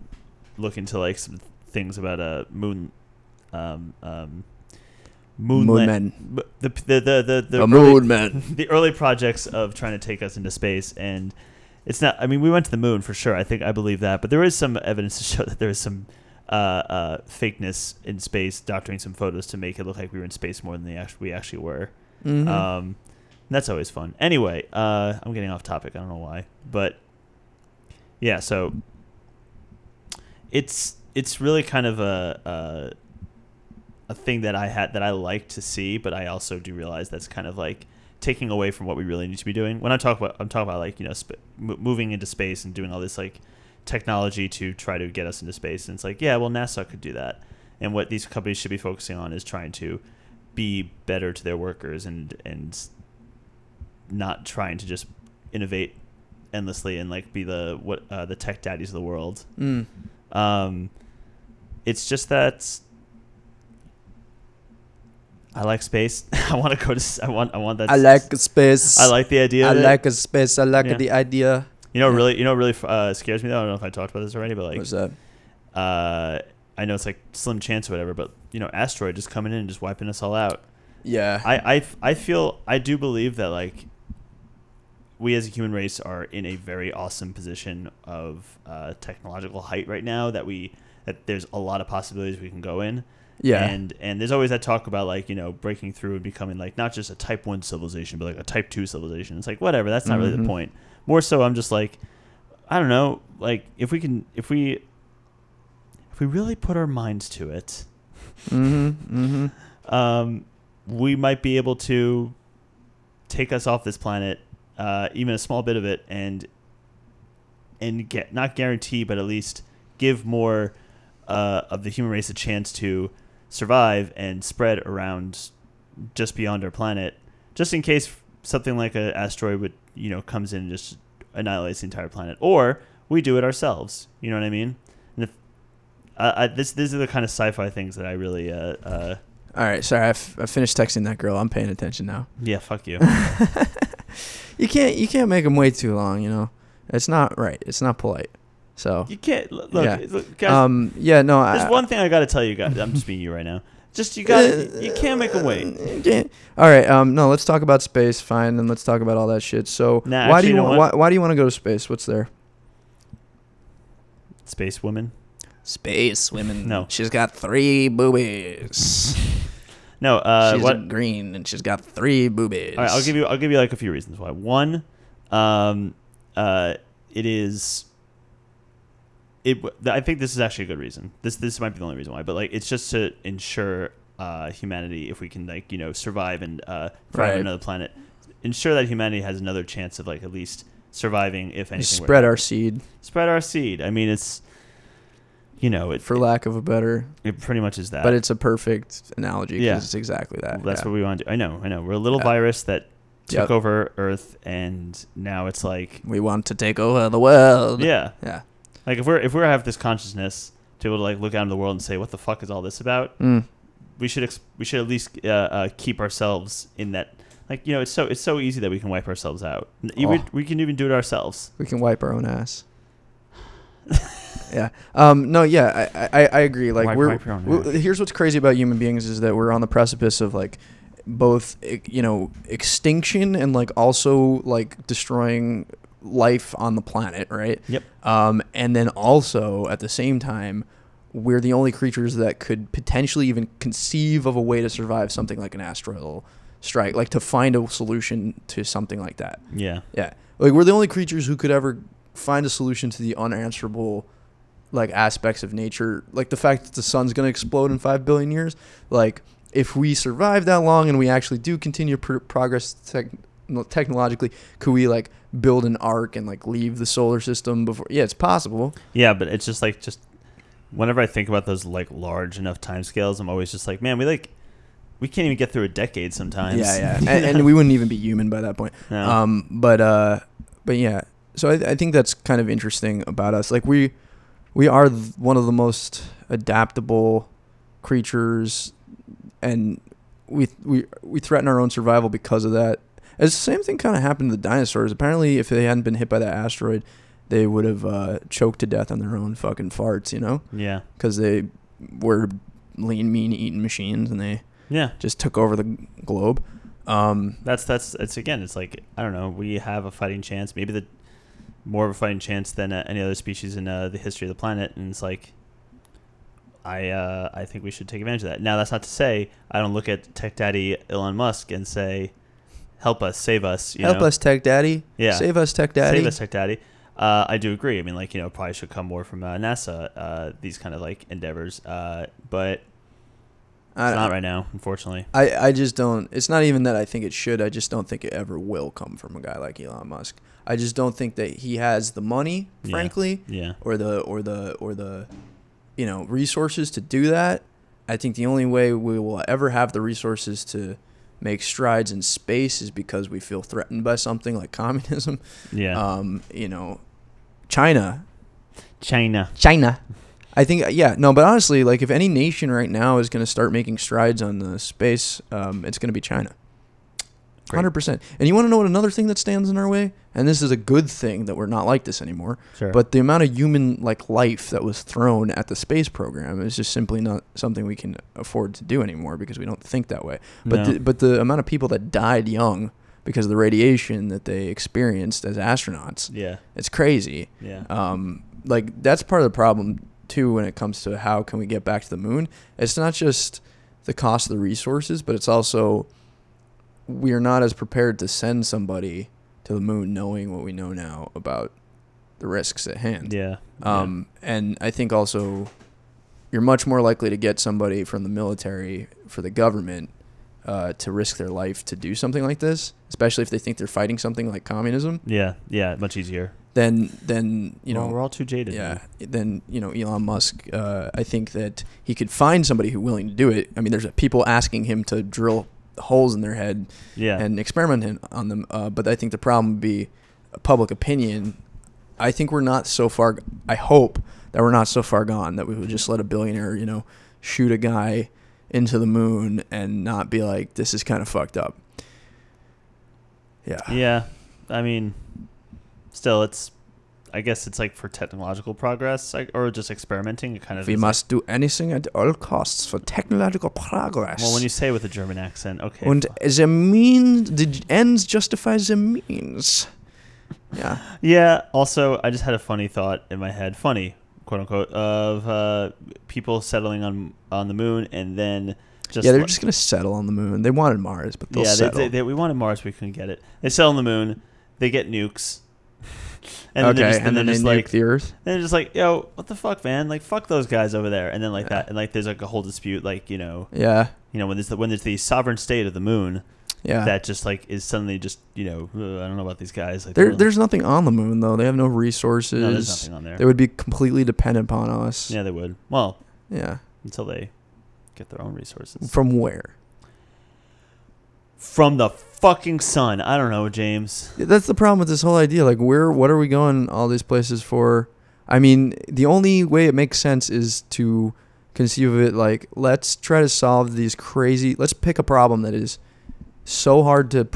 look into, like, some things about a uh, moon. Um, um, Moon, moon land, men. The the the the, the early, moon men. The early projects of trying to take us into space. And it's not, I mean, we went to the moon for sure. I think I believe that. But there is some evidence to show that there is some uh, uh, fakeness in space, doctoring some photos to make it look like we were in space more than the act- we actually were. Mm-hmm. Um, that's always fun. Anyway, uh, I'm getting off topic. I don't know why. But yeah, so it's it's really kind of a, a, a thing that I had that I like to see. But I also do realize that's kind of like taking away from what we really need to be doing. When I talk about, I'm talking about, like, you know, sp- moving into space and doing all this, like, technology to try to get us into space. And it's like, yeah, well, NASA could do that. And what these companies should be focusing on is trying to be better to their workers and, and not trying to just innovate endlessly and, like, be the, what, uh, the tech daddies of the world. Mm. Um, it's just that I like space. I want to go to. I want. I want that. I like space. I like the idea. I like space. I like yeah. the idea. You know, yeah. really. You know, really uh, scares me though. I don't know if I talked about this already, but, like, what's that? Uh, I know it's, like, slim chance or whatever, but, you know, asteroid just coming in and just wiping us all out. Yeah. I, I, I feel I do believe that, like, we as a human race are in a very awesome position of uh, technological height right now. That we that there's a lot of possibilities we can go in. Yeah, and and there's always that talk about, like, you know, breaking through and becoming, like, not just a type one civilization, but, like, a type two civilization. It's like, whatever, that's not mm-hmm. really the point. More so, I'm just like, I don't know, like, if we can, if we, if we really put our minds to it, mm-hmm. Mm-hmm. Um, we might be able to take us off this planet, uh, even a small bit of it, and and get not guarantee, but at least give more uh, of the human race a chance to survive and spread around just beyond our planet, just in case something like an asteroid would, you know, comes in and just annihilates the entire planet, or we do it ourselves. You know what I mean? And if, uh, I, this these are the kind of sci-fi things that I really. Uh, uh, All right, sorry, I, f- I finished texting that girl. I'm paying attention now. Yeah, fuck you. You can't you can't make them wait too long. You know, it's not right. It's not polite. So you can't look. Yeah, look, guys, um, yeah no. There's I, one thing I got to tell you guys. I'm just being you right now. Just you got uh, you can't make a wait. All right, um, no, let's talk about space. Fine, and let's talk about all that shit. So nah, why, do you want, why, why do you want to go to space? What's there? Space women. Space women. No, she's got three boobies. No, uh, she's what? green and she's got three boobies. All right, I'll give you. I'll give you like a few reasons why. One, um, uh, it is. It, I think this is actually a good reason. This this might be the only reason why, but like it's just to ensure uh, humanity, if we can like you know survive and uh, thrive right. on another planet, ensure that humanity has another chance of like at least surviving if anything. Just spread were our seed. Spread our seed. I mean, it's you know, it, for it, lack of a better, it pretty much is that. But it's a perfect analogy because yeah. it's exactly that. Well, that's yeah. what we want to do. I know, I know. We're a little yeah. virus that took yep. over Earth, and now it's like we want to take over the world. Yeah, yeah. Like if we're if we have this consciousness to be able to like look out into the world and say what the fuck is all this about, mm. we should ex- we should at least uh, uh, keep ourselves in that, like you know it's so it's so easy that we can wipe ourselves out. Even, oh. We can even do it ourselves. We can wipe our own ass. yeah. Um. No. Yeah. I I, I agree. Like wipe, we're, wipe your own we're ass. Here's what's crazy about human beings is that we're on the precipice of like both you know extinction and like also like destroying life on the planet, right? Yep. Um, and then also at the same time, we're the only creatures that could potentially even conceive of a way to survive something like an asteroidal strike, like to find a solution to something like that. Yeah. Yeah. Like we're the only creatures who could ever find a solution to the unanswerable like aspects of nature. Like the fact that the sun's going to explode in five billion years. Like if we survive that long and we actually do continue to pr- progress tech technologically, could we like build an ark and like leave the solar system before? Yeah, it's possible. Yeah, but it's just like just whenever I think about those like large enough timescales, I'm always just like, man, we like we can't even get through a decade sometimes. Yeah, yeah, and, and we wouldn't even be human by that point. No. Um, but uh, but yeah, so I, I think that's kind of interesting about us. Like we we are one of the most adaptable creatures, and we we we threaten our own survival because of that. As the same thing kind of happened to the dinosaurs. Apparently, if they hadn't been hit by that asteroid, they would have uh, choked to death on their own fucking farts, you know? Yeah. Because they were lean, mean, eating machines, and they yeah. just took over the globe. Um, that's, that's, it's again, it's like, I don't know, we have a fighting chance, maybe the more of a fighting chance than uh, any other species in uh, the history of the planet, and it's like, I uh, I think we should take advantage of that. Now, that's not to say I don't look at Tech Daddy Elon Musk and say, help us, save us. You Help know? us, Tech Daddy. Yeah. Save us, Tech Daddy. Save us, Tech Daddy. Uh, I do agree. I mean, like, you know, probably should come more from uh, NASA, uh, these kind of, like, endeavors. Uh, but I it's not right now, unfortunately. I, I just don't. It's not even that I think it should. I just don't think it ever will come from a guy like Elon Musk. I just don't think that he has the money, frankly, yeah. Yeah. or the, or the, or the, you know, resources to do that. I think the only way we will ever have the resources to make strides in space is because we feel threatened by something like communism. Yeah. Um, you know, China. China. China. I think, yeah, no, but honestly, like if any nation right now is going to start making strides on the space, um, it's going to be China. Great. one hundred percent. And you want to know what another thing that stands in our way? And this is a good thing that we're not like this anymore. Sure. But the amount of human like life that was thrown at the space program is just simply not something we can afford to do anymore because we don't think that way. But no. the, but the amount of people that died young because of the radiation that they experienced as astronauts. Yeah. It's crazy. Yeah. Um like that's part of the problem too when it comes to how can we get back to the moon. It's not just the cost of the resources, but it's also we're not as prepared to send somebody to the moon knowing what we know now about the risks at hand. Yeah. Um, yeah. And I think also you're much more likely to get somebody from the military for the government uh, to risk their life to do something like this, especially if they think they're fighting something like communism. Yeah, yeah, much easier. Then, then you well, know, we're all too jaded. Yeah. Man. Then you know, Elon Musk. Uh, I think that he could find somebody who's willing to do it. I mean, there's people asking him to drill holes in their head, yeah. and experiment on them. Uh, but I think the problem would be public opinion. I think we're not so far. I hope that we're not so far gone that we would just let a billionaire, you know, shoot a guy into the moon and not be like, this is kind of fucked up. Yeah. Yeah. I mean. Still, it's, I guess it's like for technological progress like, or just experimenting. It kind of we must like, do anything at all costs for technological progress. Well, when you say with a German accent, okay. And the means, the ends justify the means. Yeah. Yeah. Also, I just had a funny thought in my head, funny, quote unquote, of uh, people settling on on the moon and then. Just yeah, they're like, just gonna settle on the moon. They wanted Mars, but they'll yeah, settle. Yeah, they, they, they, we wanted Mars, but we couldn't get it. They settle on the moon. They get nukes. And okay, then just, and, and then, then just like the earth. And just like, yo, what the fuck, man? Like, fuck those guys over there. And then like yeah. that, and like there's like a whole dispute, like you know, yeah, you know, when there's the, when there's the sovereign state of the moon, yeah, that just like is suddenly just you know, I don't know about these guys. Like, there, there's nothing on the moon though. They have no resources. No, there's nothing on there. They would be completely dependent upon us. Yeah, they would. Well, yeah, until they get their own resources. From where? From the fucking sun. I don't know, James. That's the problem with this whole idea. Like, where, what are we going all these places for? I mean, the only way it makes sense is to conceive of it like, let's try to solve these crazy, let's pick a problem that is so hard to,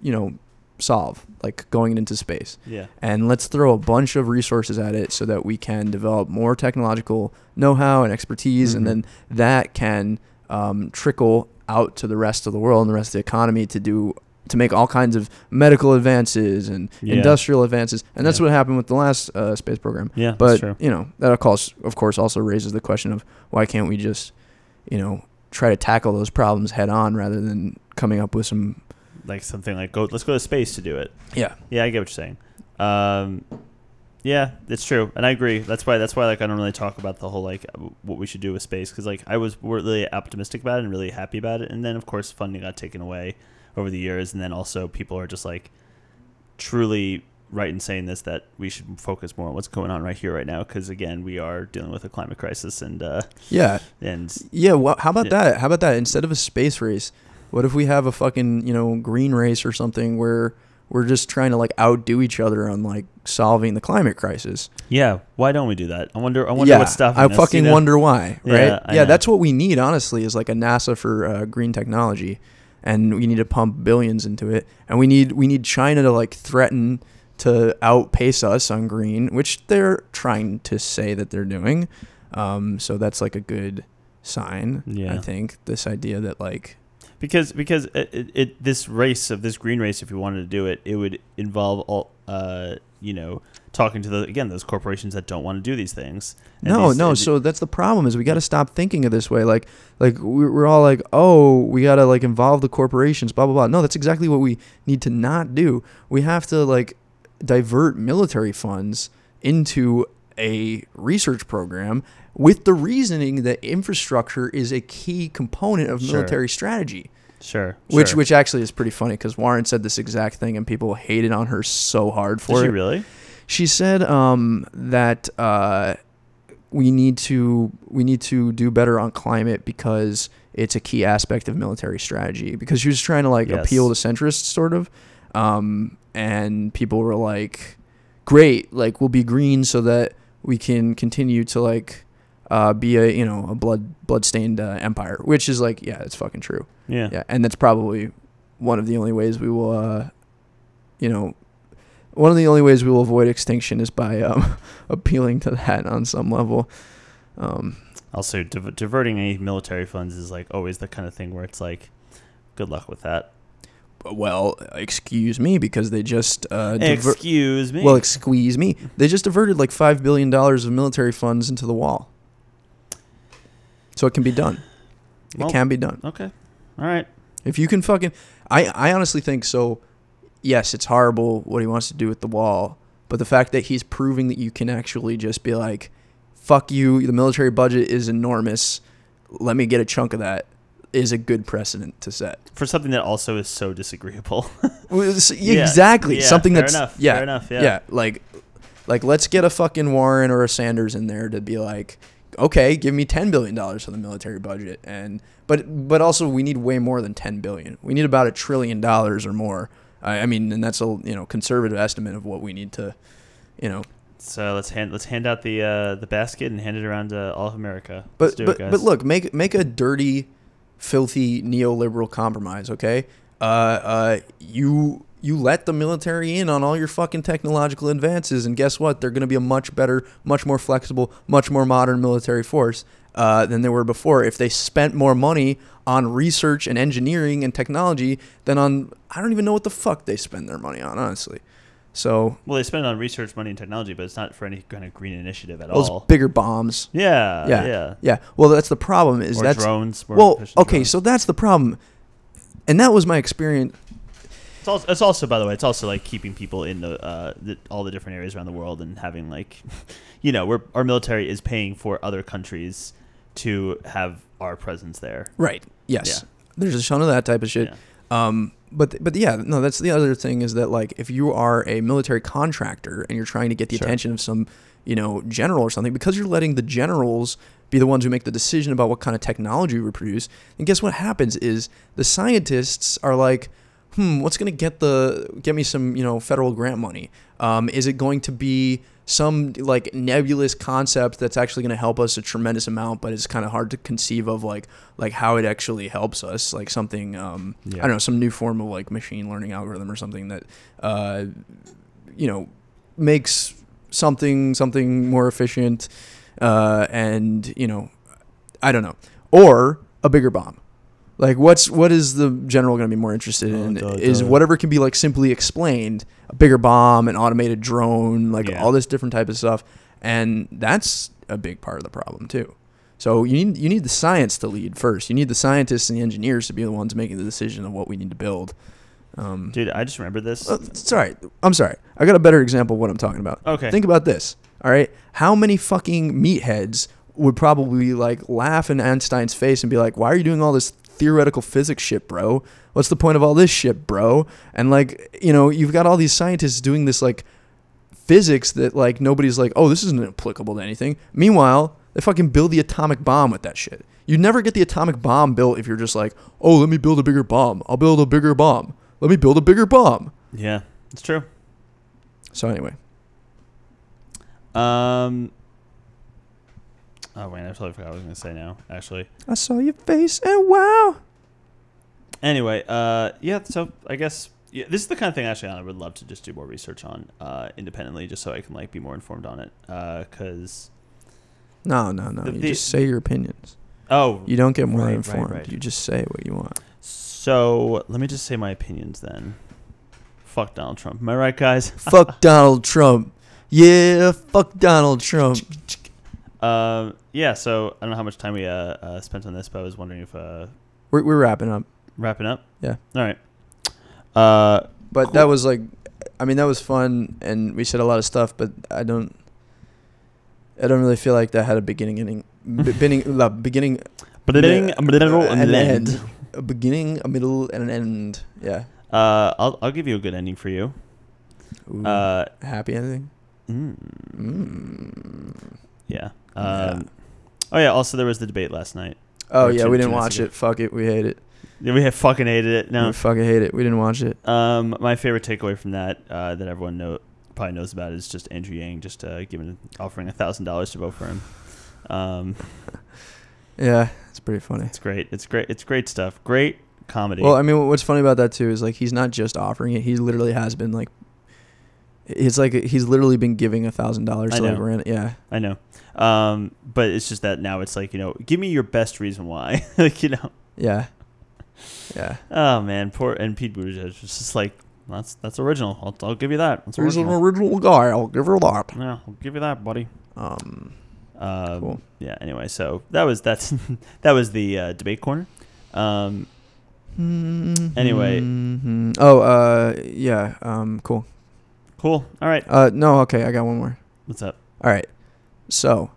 you know, solve, like going into space. Yeah. And let's throw a bunch of resources at it so that we can develop more technological know-how and expertise. Mm-hmm. And then that can um, trickle out to the rest of the world and the rest of the economy to do to make all kinds of medical advances and yeah. industrial advances, and that's yeah. what happened with the last uh, space program. Yeah, but that's true. You know that of course, of course also raises the question of why can't we just, you know, try to tackle those problems head on rather than coming up with some like something like go let's go to space to do it. Yeah, yeah, I get what you're saying. Um, yeah, it's true, and I agree. That's why that's why like I don't really talk about the whole like what we should do with space because like I was really optimistic about it and really happy about it, and then of course funding got taken away over the years, and then also people are just like truly right in saying this that we should focus more on what's going on right here, right now, because again we are dealing with a climate crisis and uh, yeah, and yeah. Well, how about yeah. that? How about that? Instead of a space race, what if we have a fucking you know green race or something where we're just trying to like outdo each other on like solving the climate crisis. Yeah, why don't we do that? I wonder. I wonder yeah, what's stopping. I fucking us, you know? wonder why. Right? Yeah, yeah that's what we need. Honestly, is like a NASA for uh, green technology, and we need to pump billions into it. And we need we need China to like threaten to outpace us on green, which they're trying to say that they're doing. Um, so that's like a good sign. Yeah. I think this idea that like. Because because it, it, it this race of this green race, if you wanted to do it, it would involve all uh you know talking to the again those corporations that don't want to do these things. No, these, no. So that's the problem is we got to stop thinking of this way. Like like we're all like oh we got to like involve the corporations blah blah blah. No, that's exactly what we need to not do. We have to like divert military funds into a research program. With the reasoning that infrastructure is a key component of military sure. strategy. Sure. Which sure. which actually is pretty funny because Warren said this exact thing and people hated on her so hard for Did it. Did she really? She said um, that uh, we need to we need to do better on climate because it's a key aspect of military strategy. Because she was trying to like yes. appeal to centrists sort of. Um, and people were like, great, like we'll be green so that we can continue to like Uh, be a you know a blood bloodstained uh, empire, which is like yeah, it's fucking true. Yeah, yeah, and that's probably one of the only ways we will, uh, you know, one of the only ways we will avoid extinction is by um, appealing to that on some level. Um, also, div- diverting any military funds is like always the kind of thing where it's like, good luck with that. Well, excuse me, because they just uh, diver- excuse me. Well, excuse me, they just diverted like five billion dollars of military funds into the wall. So it can be done. It well, can be done. Okay. All right. If you can fucking... I, I honestly think so. Yes, it's horrible what he wants to do with the wall. But the fact that he's proving that you can actually just be like, fuck you. The military budget is enormous. Let me get a chunk of that. is a good precedent to set for something that also is so disagreeable. Exactly. Yeah, something fair that's enough. Yeah, fair enough. Yeah. Yeah. Like, like let's get a fucking Warren or a Sanders in there to be like, okay, give me ten billion dollars for the military budget. And, but, but also we need way more than ten billion. We need about a trillion dollars or more. I, I mean, and that's a, you know, conservative estimate of what we need to, you know, so let's hand let's hand out the uh, the basket and hand it around to all of America. Let's but do but, it, guys. But look, make make a dirty, filthy neoliberal compromise, okay? Uh, uh, you you let the military in on all your fucking technological advances, and guess what? They're going to be a much better, much more flexible, much more modern military force uh, than they were before. If they spent more money on research and engineering and technology than on, I don't even know what the fuck they spend their money on, honestly. So well, they spend it on research, money, and technology, but it's not for any kind of green initiative at all. Well, it's bigger bombs. Yeah, yeah, yeah, yeah. Well, that's the problem. Is that drones? Well, okay, drones. So that's the problem, and that was my experience. It's also, it's also, by the way, it's also like keeping people in the, uh, the all the different areas around the world and having like, you know, we're, our military is paying for other countries to have our presence there. Right. Yes. Yeah. There's a ton of that type of shit. Yeah. Um, but, but yeah, no, that's the other thing is that like, if you are a military contractor and you're trying to get the sure. attention of some, you know, general or something, because you're letting the generals be the ones who make the decision about what kind of technology we produce. And guess what happens is the scientists are like, hmm, what's going to get the, get me some, you know, federal grant money. Um, is it going to be some like nebulous concept that's actually going to help us a tremendous amount, but it's kind of hard to conceive of like, like how it actually helps us, like something, um, yeah. I don't know, some new form of like machine learning algorithm or something that, uh, you know, makes something, something more efficient. Uh, and you know, I don't know, or a bigger bomb. Like what's, what is the general going to be more interested in oh, duh, is duh. whatever can be like simply explained, a bigger bomb, an automated drone, like yeah. all this different type of stuff. And that's a big part of the problem too. So you need, you need the science to lead first. You need the scientists and the engineers to be the ones making the decision of what we need to build. Um, Dude, I just remember this. Uh, it's all right. I'm sorry. I got a better example of what I'm talking about. Okay. Think about this. All right. How many fucking meatheads would probably like laugh in Einstein's face and be like, why are you doing all this theoretical physics shit, bro? What's the point of all this shit, bro? And like, you know, you've got all these scientists doing this like physics that like nobody's like, oh, this isn't applicable to anything. Meanwhile, they fucking build the atomic bomb with that shit. You never get the atomic bomb built if you're just like, oh, let me build a bigger bomb. I'll build a bigger bomb. Let me build a bigger bomb. Yeah, it's true. So anyway, um. Oh, wait, I totally forgot what I was going to say now, actually. I saw your face, and wow. Anyway, uh, yeah, so I guess yeah, this is the kind of thing, actually, I would love to just do more research on uh, independently, just so I can, like, be more informed on it, because... Uh, no, no, no, the, you the, just say your opinions. Oh. You don't get more right, informed. Right, right. You just say what you want. So, let me just say my opinions, then. Fuck Donald Trump. Am I right, guys? Fuck Donald Trump. Yeah, fuck Donald Trump. Um. Uh, yeah. So I don't know how much time we uh, uh spent on this, but I was wondering if uh we're we're wrapping up. Wrapping up. Yeah. All right. Uh. But cool. That was like, I mean, that was fun, and we said a lot of stuff, but I don't. I don't really feel like that had a beginning, ending, beginning, la, beginning, beginning, a middle, and an end. A beginning, a middle, and an end. Yeah. Uh. I'll I'll give you a good ending for you. Ooh, uh. Happy ending. Mm. Mm. Yeah. Um, yeah. Oh yeah. Also, there was the debate last night. Oh yeah, two, we didn't watch ago. it. Fuck it, we hate it. Yeah, we have fucking hated it. No, we fucking hate it. We didn't watch it. Um, my favorite takeaway from that uh, that everyone know probably knows about is just Andrew Yang just uh, giving offering a thousand dollars to vote for him. Um, yeah, it's pretty funny. It's great. It's great. It's great stuff. Great comedy. Well, I mean, what's funny about that too is like he's not just offering it. He literally has been like. It's like he's literally been giving a thousand dollars to like rent. Yeah, I know. Um, but it's just that now it's like, you know, give me your best reason why, like, you know. Yeah. Yeah. Oh man, poor and Pete Buttigieg was just like, that's that's original. I'll I'll give you that. That's original. He's an original guy. I'll give her that. Yeah, I'll give you that, buddy. Um. Uh. Cool. Yeah. Anyway, so that was that's that was the uh, debate corner. Um. Mm-hmm. Anyway. Mm-hmm. Oh. Uh. Yeah. Um. Cool. Cool. All right. Uh, no, okay. I got one more. What's up? All right. So,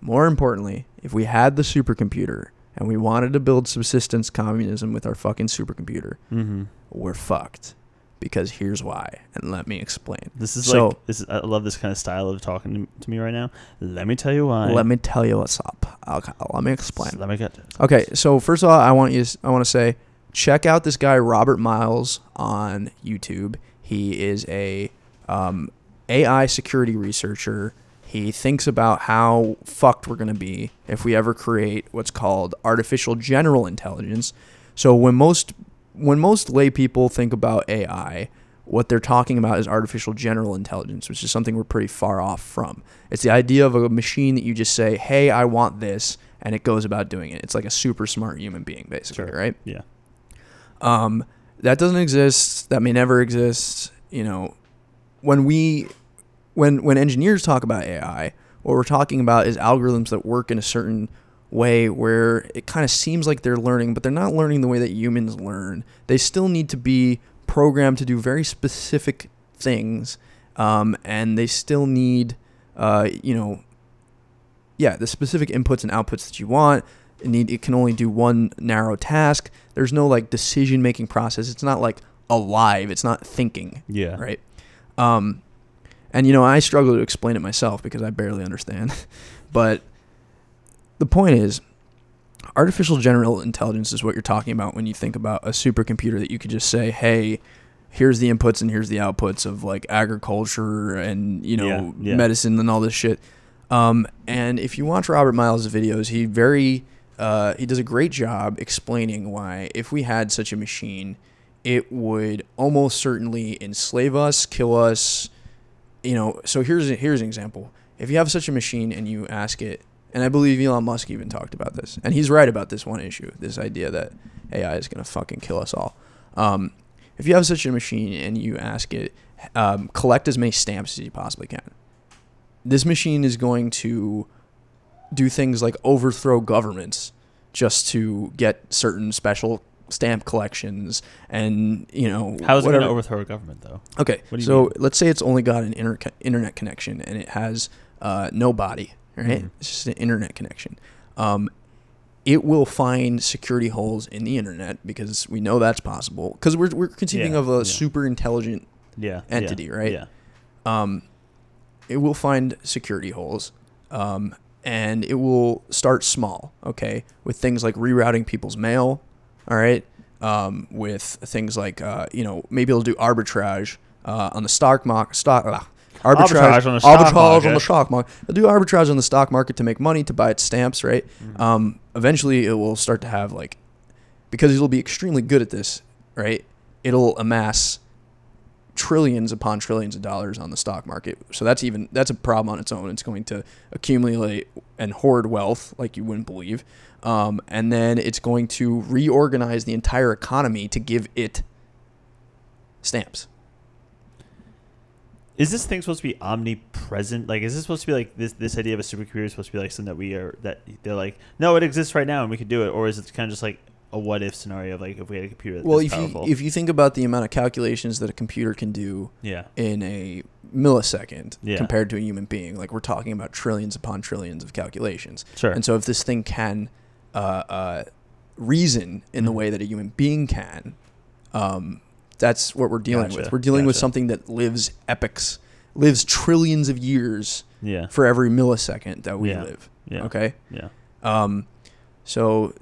more importantly, if we had the supercomputer and we wanted to build subsistence communism with our fucking supercomputer, mm-hmm. we're fucked. Because here's why, and let me explain. This is so, like, this is, I love this kind of style of talking to, to me right now. Let me tell you why. Let me tell you what's up. I'll, I'll, let me explain. Let me get this. Okay, so first of all, I want you. I want to say, check out this guy Robert Miles on YouTube. He is a um, A I security researcher. He thinks about how fucked we're gonna be if we ever create what's called artificial general intelligence. So when most When most lay people think about A I, what they're talking about is artificial general intelligence, which is something we're pretty far off from. It's the idea of a machine that you just say, hey, I want this, and it goes about doing it. It's like a super smart human being, basically, sure. Right? Yeah. Um, that doesn't exist. That may never exist. You know, when we, when when engineers talk about A I, what we're talking about is algorithms that work in a certain way where it kind of seems like they're learning, but they're not learning the way that humans learn. They still need to be programmed to do very specific things, um, and they still need, uh, you know, yeah, the specific inputs and outputs that you want. It need it can only do one narrow task. There's no like decision-making process. It's not like alive. It's not thinking. Yeah. Right. Um, and you know, I struggle to explain it myself because I barely understand, but. The point is, artificial general intelligence is what you're talking about when you think about a supercomputer that you could just say, hey, here's the inputs and here's the outputs of like agriculture and, you know, yeah, yeah. medicine and all this shit. Um, and if you watch Robert Miles' videos, he very, uh, he does a great job explaining why if we had such a machine, it would almost certainly enslave us, kill us, you know. So here's, here's an example. If you have such a machine and you ask it, and I believe Elon Musk even talked about this. And he's right about this one issue, this idea that A I is going to fucking kill us all. Um, if you have such a machine and you ask it, um, collect as many stamps as you possibly can, this machine is going to do things like overthrow governments just to get certain special stamp collections and, you know. How is whatever. It going to overthrow a government, though? Okay, so mean? Let's say it's only got an inter- internet connection and it has uh, no body. Right? Mm-hmm. It's just an internet connection. Um, it will find security holes in the internet because we know that's possible. Because we're we're conceiving yeah, of a yeah. super intelligent yeah, entity, yeah, right? Yeah. Um, it will find security holes, um, and it will start small, okay, with things like rerouting people's mail, all right, um, with things like uh, you know, maybe it'll do arbitrage uh, on the stock market. Stock. Uh, Arbitrage, arbitrage on the stock arbitrage market. On the stock market. They'll do arbitrage on the stock market to make money to buy its stamps, right? Mm-hmm. Um, eventually, it will start to have like, because it'll be extremely good at this, right? It'll amass trillions upon trillions of dollars on the stock market. So that's even that's a problem on its own. It's going to accumulate and hoard wealth like you wouldn't believe, um, and then it's going to reorganize the entire economy to give it stamps. Is this thing supposed to be omnipresent? Like, is this supposed to be like this? This idea of a supercomputer is supposed to be like something that we are that they're like, no, it exists right now and we can do it, or is it kind of just like a what if scenario of like if we had a computer? That's well, if powerful? you if you think about the amount of calculations that a computer can do, yeah. in a millisecond yeah. compared to a human being, like we're talking about trillions upon trillions of calculations. Sure. And so if this thing can uh, uh, reason in mm-hmm. the way that a human being can. Um, That's what we're dealing gotcha. with. We're dealing gotcha. with something that lives epochs, lives trillions of years yeah. for every millisecond that we yeah. live. Yeah. Okay? Yeah. Um, so,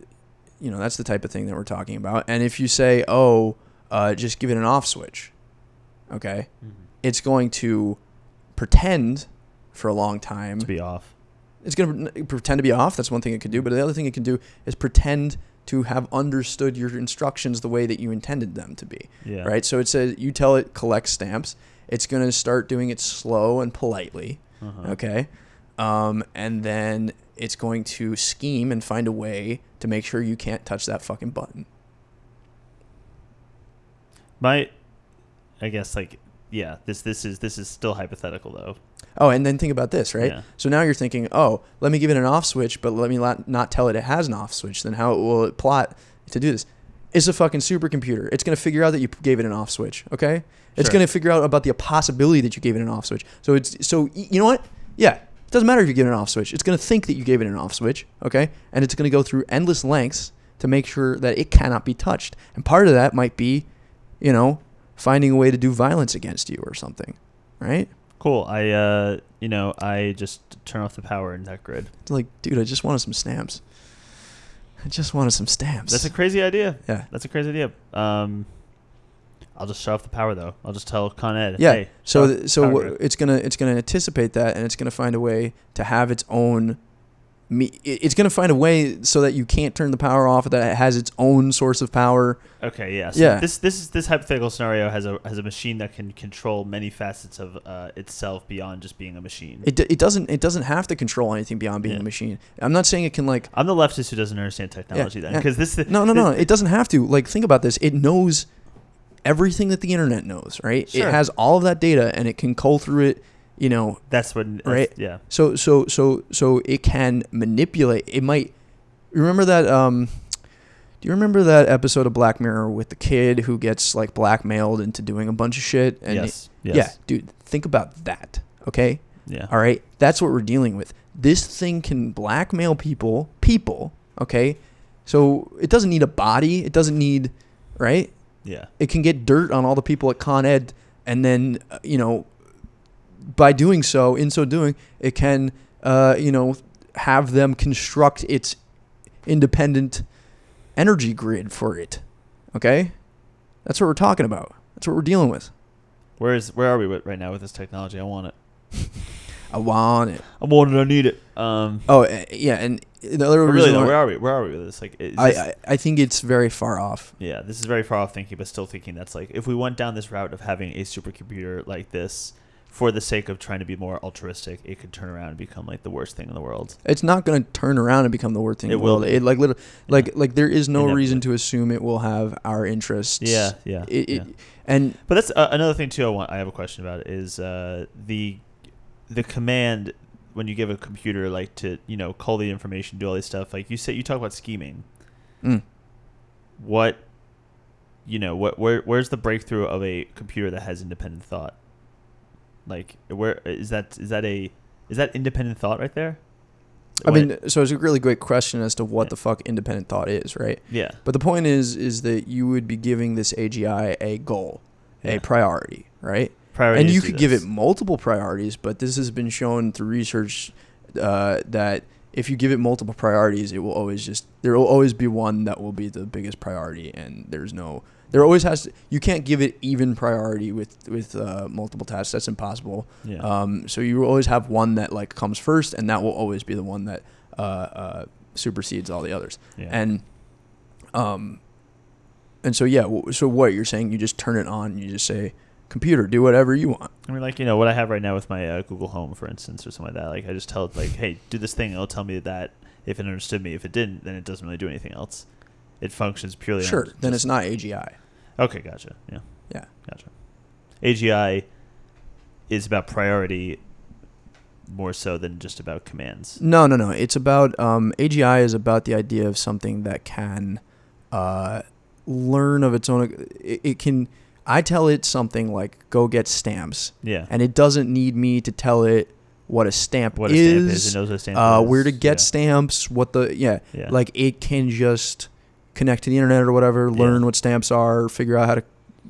you know, that's the type of thing that we're talking about. And if you say, oh, uh, just give it an off switch, okay? Mm-hmm. It's going to pretend for a long time. To be off. It's going to pretend to be off. That's one thing it could do. But the other thing it can do is pretend to have understood your instructions the way that you intended them to be, yeah. right? So it says you tell it collect stamps. It's going to start doing it slow and politely, uh-huh. okay? Um, and then it's going to scheme and find a way to make sure you can't touch that fucking button. My, I guess, like, yeah, this this is this is still hypothetical, though. Oh, and then think about this, right? Yeah. So now you're thinking, oh, let me give it an off switch, but let me not tell it it has an off switch. Then how will it plot to do this? It's a fucking supercomputer. It's going to figure out that you gave it an off switch, okay? Sure. It's going to figure out about the possibility that you gave it an off switch. So it's so you know what? Yeah, it Doesn't matter if you get an off switch. It's going to think that you gave it an off switch, okay? And it's going to go through endless lengths to make sure that it cannot be touched. And part of that might be, you know, finding a way to do violence against you or something, right? Cool. I, uh, you know, I just turn off the power in that grid. It's like, dude, I just wanted some stamps. I just wanted some stamps. That's a crazy idea. Yeah. That's a crazy idea. Um, I'll just shut off the power, though. I'll just tell Con Ed. Yeah. Hey, so th- so w- it's gonna it's gonna anticipate that, and it's gonna find a way to have its own. Me- it's gonna find a way so that you can't turn the power off. That it has its own source of power. Okay. Yeah. So yeah. This this is this hypothetical scenario has a has a machine that can control many facets of uh, itself beyond just being a machine. It d- it doesn't it doesn't have to control anything beyond being yeah. a machine. I'm not saying it can like. I'm the leftist who doesn't understand technology yeah, then because yeah. this th- no no no this, it doesn't have to like think about this. It knows everything that the internet knows, right? Sure. It has all of that data, and it can cull through it. You know, that's what, right? That's, yeah. So, so, so, so it can manipulate. It might. Remember that? Um, do you remember that episode of Black Mirror with the kid who gets like blackmailed into doing a bunch of shit? And yes. It, yes. Yeah, dude. Think about that. Okay. Yeah. All right. That's what we're dealing with. This thing can blackmail people. People. Okay. So it doesn't need a body. It doesn't need, right? Yeah, it can get dirt on all the people at Con Ed, and then uh, you know, by doing so, in so doing, it can uh, you know have them construct its independent energy grid for it. Okay, that's what we're talking about. That's what we're dealing with. Where is where are we with right now with this technology? I want it. I want it. I want it. I need it. Um, oh uh, yeah, and. Another really, though, where are we? Where are we with this? Like, I, this I, I think it's very far off. Yeah, this is very far off thinking, but still thinking that's like if we went down this route of having a supercomputer like this for the sake of trying to be more altruistic, it could turn around and become like the worst thing in the world. It's not going to turn around and become the worst thing it in the will world. Be. It like little, like yeah. like there is no Inevitably. reason to assume it will have our interests. Yeah, yeah. It, yeah. It, and but that's uh, another thing too. I want. I have a question about is uh, the the command. When you give a computer like to, you know, cull the information, do all this stuff, like you say, you talk about scheming. Mm. What, you know, what, where, where's the breakthrough of a computer that has independent thought? Like, where is that? Is that a, is that independent thought right there? I when mean, it, so it's a really great question as to what yeah. the fuck independent thought is, right? Yeah. But the point is, is that you would be giving this A G I a goal, yeah. a priority, right? Priorities and you could give it multiple priorities, but this has been shown through research uh, that if you give it multiple priorities, it will always just there will always be one that will be the biggest priority, and there's no there always has to you can't give it even priority with with uh, multiple tasks. That's impossible. Yeah. Um, so you will always have one that like comes first, and that will always be the one that uh, uh, supersedes all the others. Yeah. And um, and so yeah, so what you're saying? You just turn it on. You just say. Computer, do whatever you want. I mean, like, you know, what I have right now with my uh, Google Home, for instance, or something like that, like, I just tell it, like, hey, do this thing, it'll tell me that if it understood me. If it didn't, then it doesn't really do anything else. It functions purely... Sure, on then just, it's not A G I. Okay, gotcha, yeah. Yeah. Gotcha. A G I is about priority more so than just about commands. No, no, no, it's about... Um, A G I is about the idea of something that can uh, learn of its own... It, it can... I tell it something like, go get stamps. Yeah. And it doesn't need me to tell it what a stamp what is. What a stamp is. It knows what a stamp uh, is. Where to get yeah. stamps. What the, yeah. yeah. Like, it can just connect to the internet or whatever, learn yeah. what stamps are, figure out how to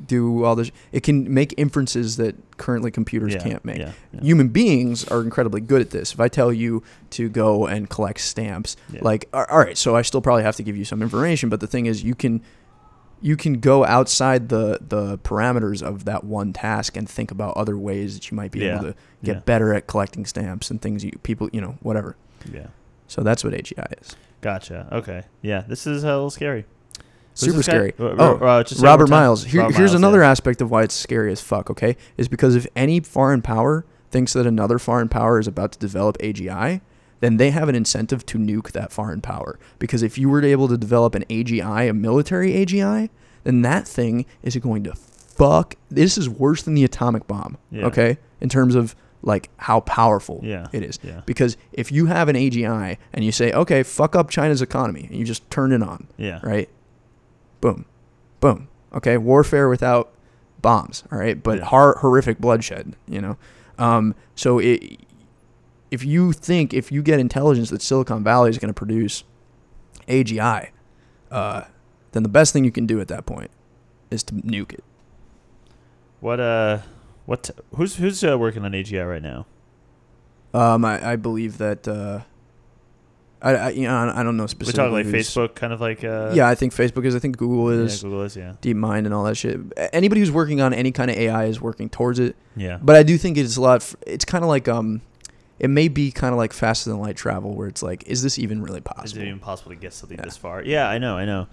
do all this. It can make inferences that currently computers yeah. can't make. Yeah. Yeah. Human beings are incredibly good at this. If I tell you to go and collect stamps, yeah. like, all right, so I still probably have to give you some information, but the thing is you can... You can go outside the, the parameters of that one task and think about other ways that you might be yeah. able to get yeah. better at collecting stamps and things you people you know whatever. Yeah. So that's what A G I is. Gotcha. Okay. Yeah. This is a little scary. Who's Super scary. Guy? Oh, uh, just Robert Miles. Here, Robert here's Miles, another yeah. aspect of why it's scary as fuck. Okay, is because if any foreign power thinks that another foreign power is about to develop A G I. Then they have an incentive to nuke that foreign power. Because if you were able to develop an A G I, a military A G I, then that thing is going to fuck... This is worse than the atomic bomb, yeah. okay? In terms of, like, how powerful yeah. it is. Yeah. Because if you have an A G I and you say, okay, fuck up China's economy, and you just turn it on, yeah. right? Boom. Boom. Okay, warfare without bombs, all right? But yeah. hor- horrific bloodshed, you know? Um, so it... if you think, if you get intelligence that Silicon Valley is going to produce A G I, uh, then the best thing you can do at that point is to nuke it. What, uh, what, who's, who's uh, working on A G I right now? Um, I, I believe that, uh, I, I, you know, I don't know specifically. We're talking like Facebook, kind of like, uh, yeah, I think Facebook is, I think Google is, yeah, Google is, yeah. DeepMind and all that shit. Anybody who's working on any kind of A I is working towards it. Yeah. But I do think it's a lot, it's kind of like, um, it may be kind of like faster than light travel, where it's like, is this even really possible? Is it even possible to get something yeah. this far? Yeah, I know, I know.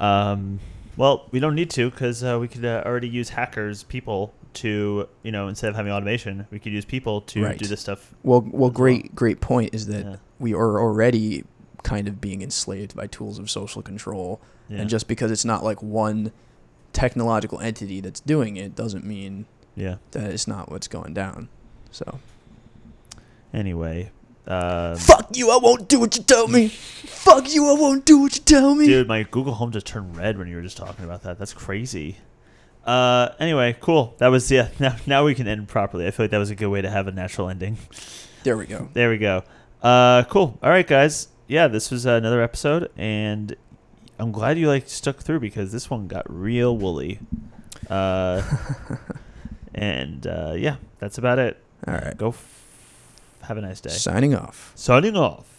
Um, well, we don't need to, because uh, we could uh, already use hackers, people to, you know, instead of having automation, we could use people to right. do this stuff. Well, well, great, well. great point is that yeah. we are already kind of being enslaved by tools of social control. Yeah. And just because it's not like one technological entity that's doing it doesn't mean yeah. that it's not what's going down. So... Anyway, uh, fuck you! I won't do what you tell me. Fuck you! I won't do what you tell me. Dude, my Google Home just turned red when you were just talking about that. That's crazy. Uh, anyway, cool. That was yeah. Now, now we can end properly. I feel like that was a good way to have a natural ending. There we go. There we go. Uh, cool. All right, guys. Yeah, this was uh, another episode, and I'm glad you like stuck through because this one got real woolly. Uh, and uh, yeah, that's about it. All right, go. F- Have a nice day. Signing off. Signing off.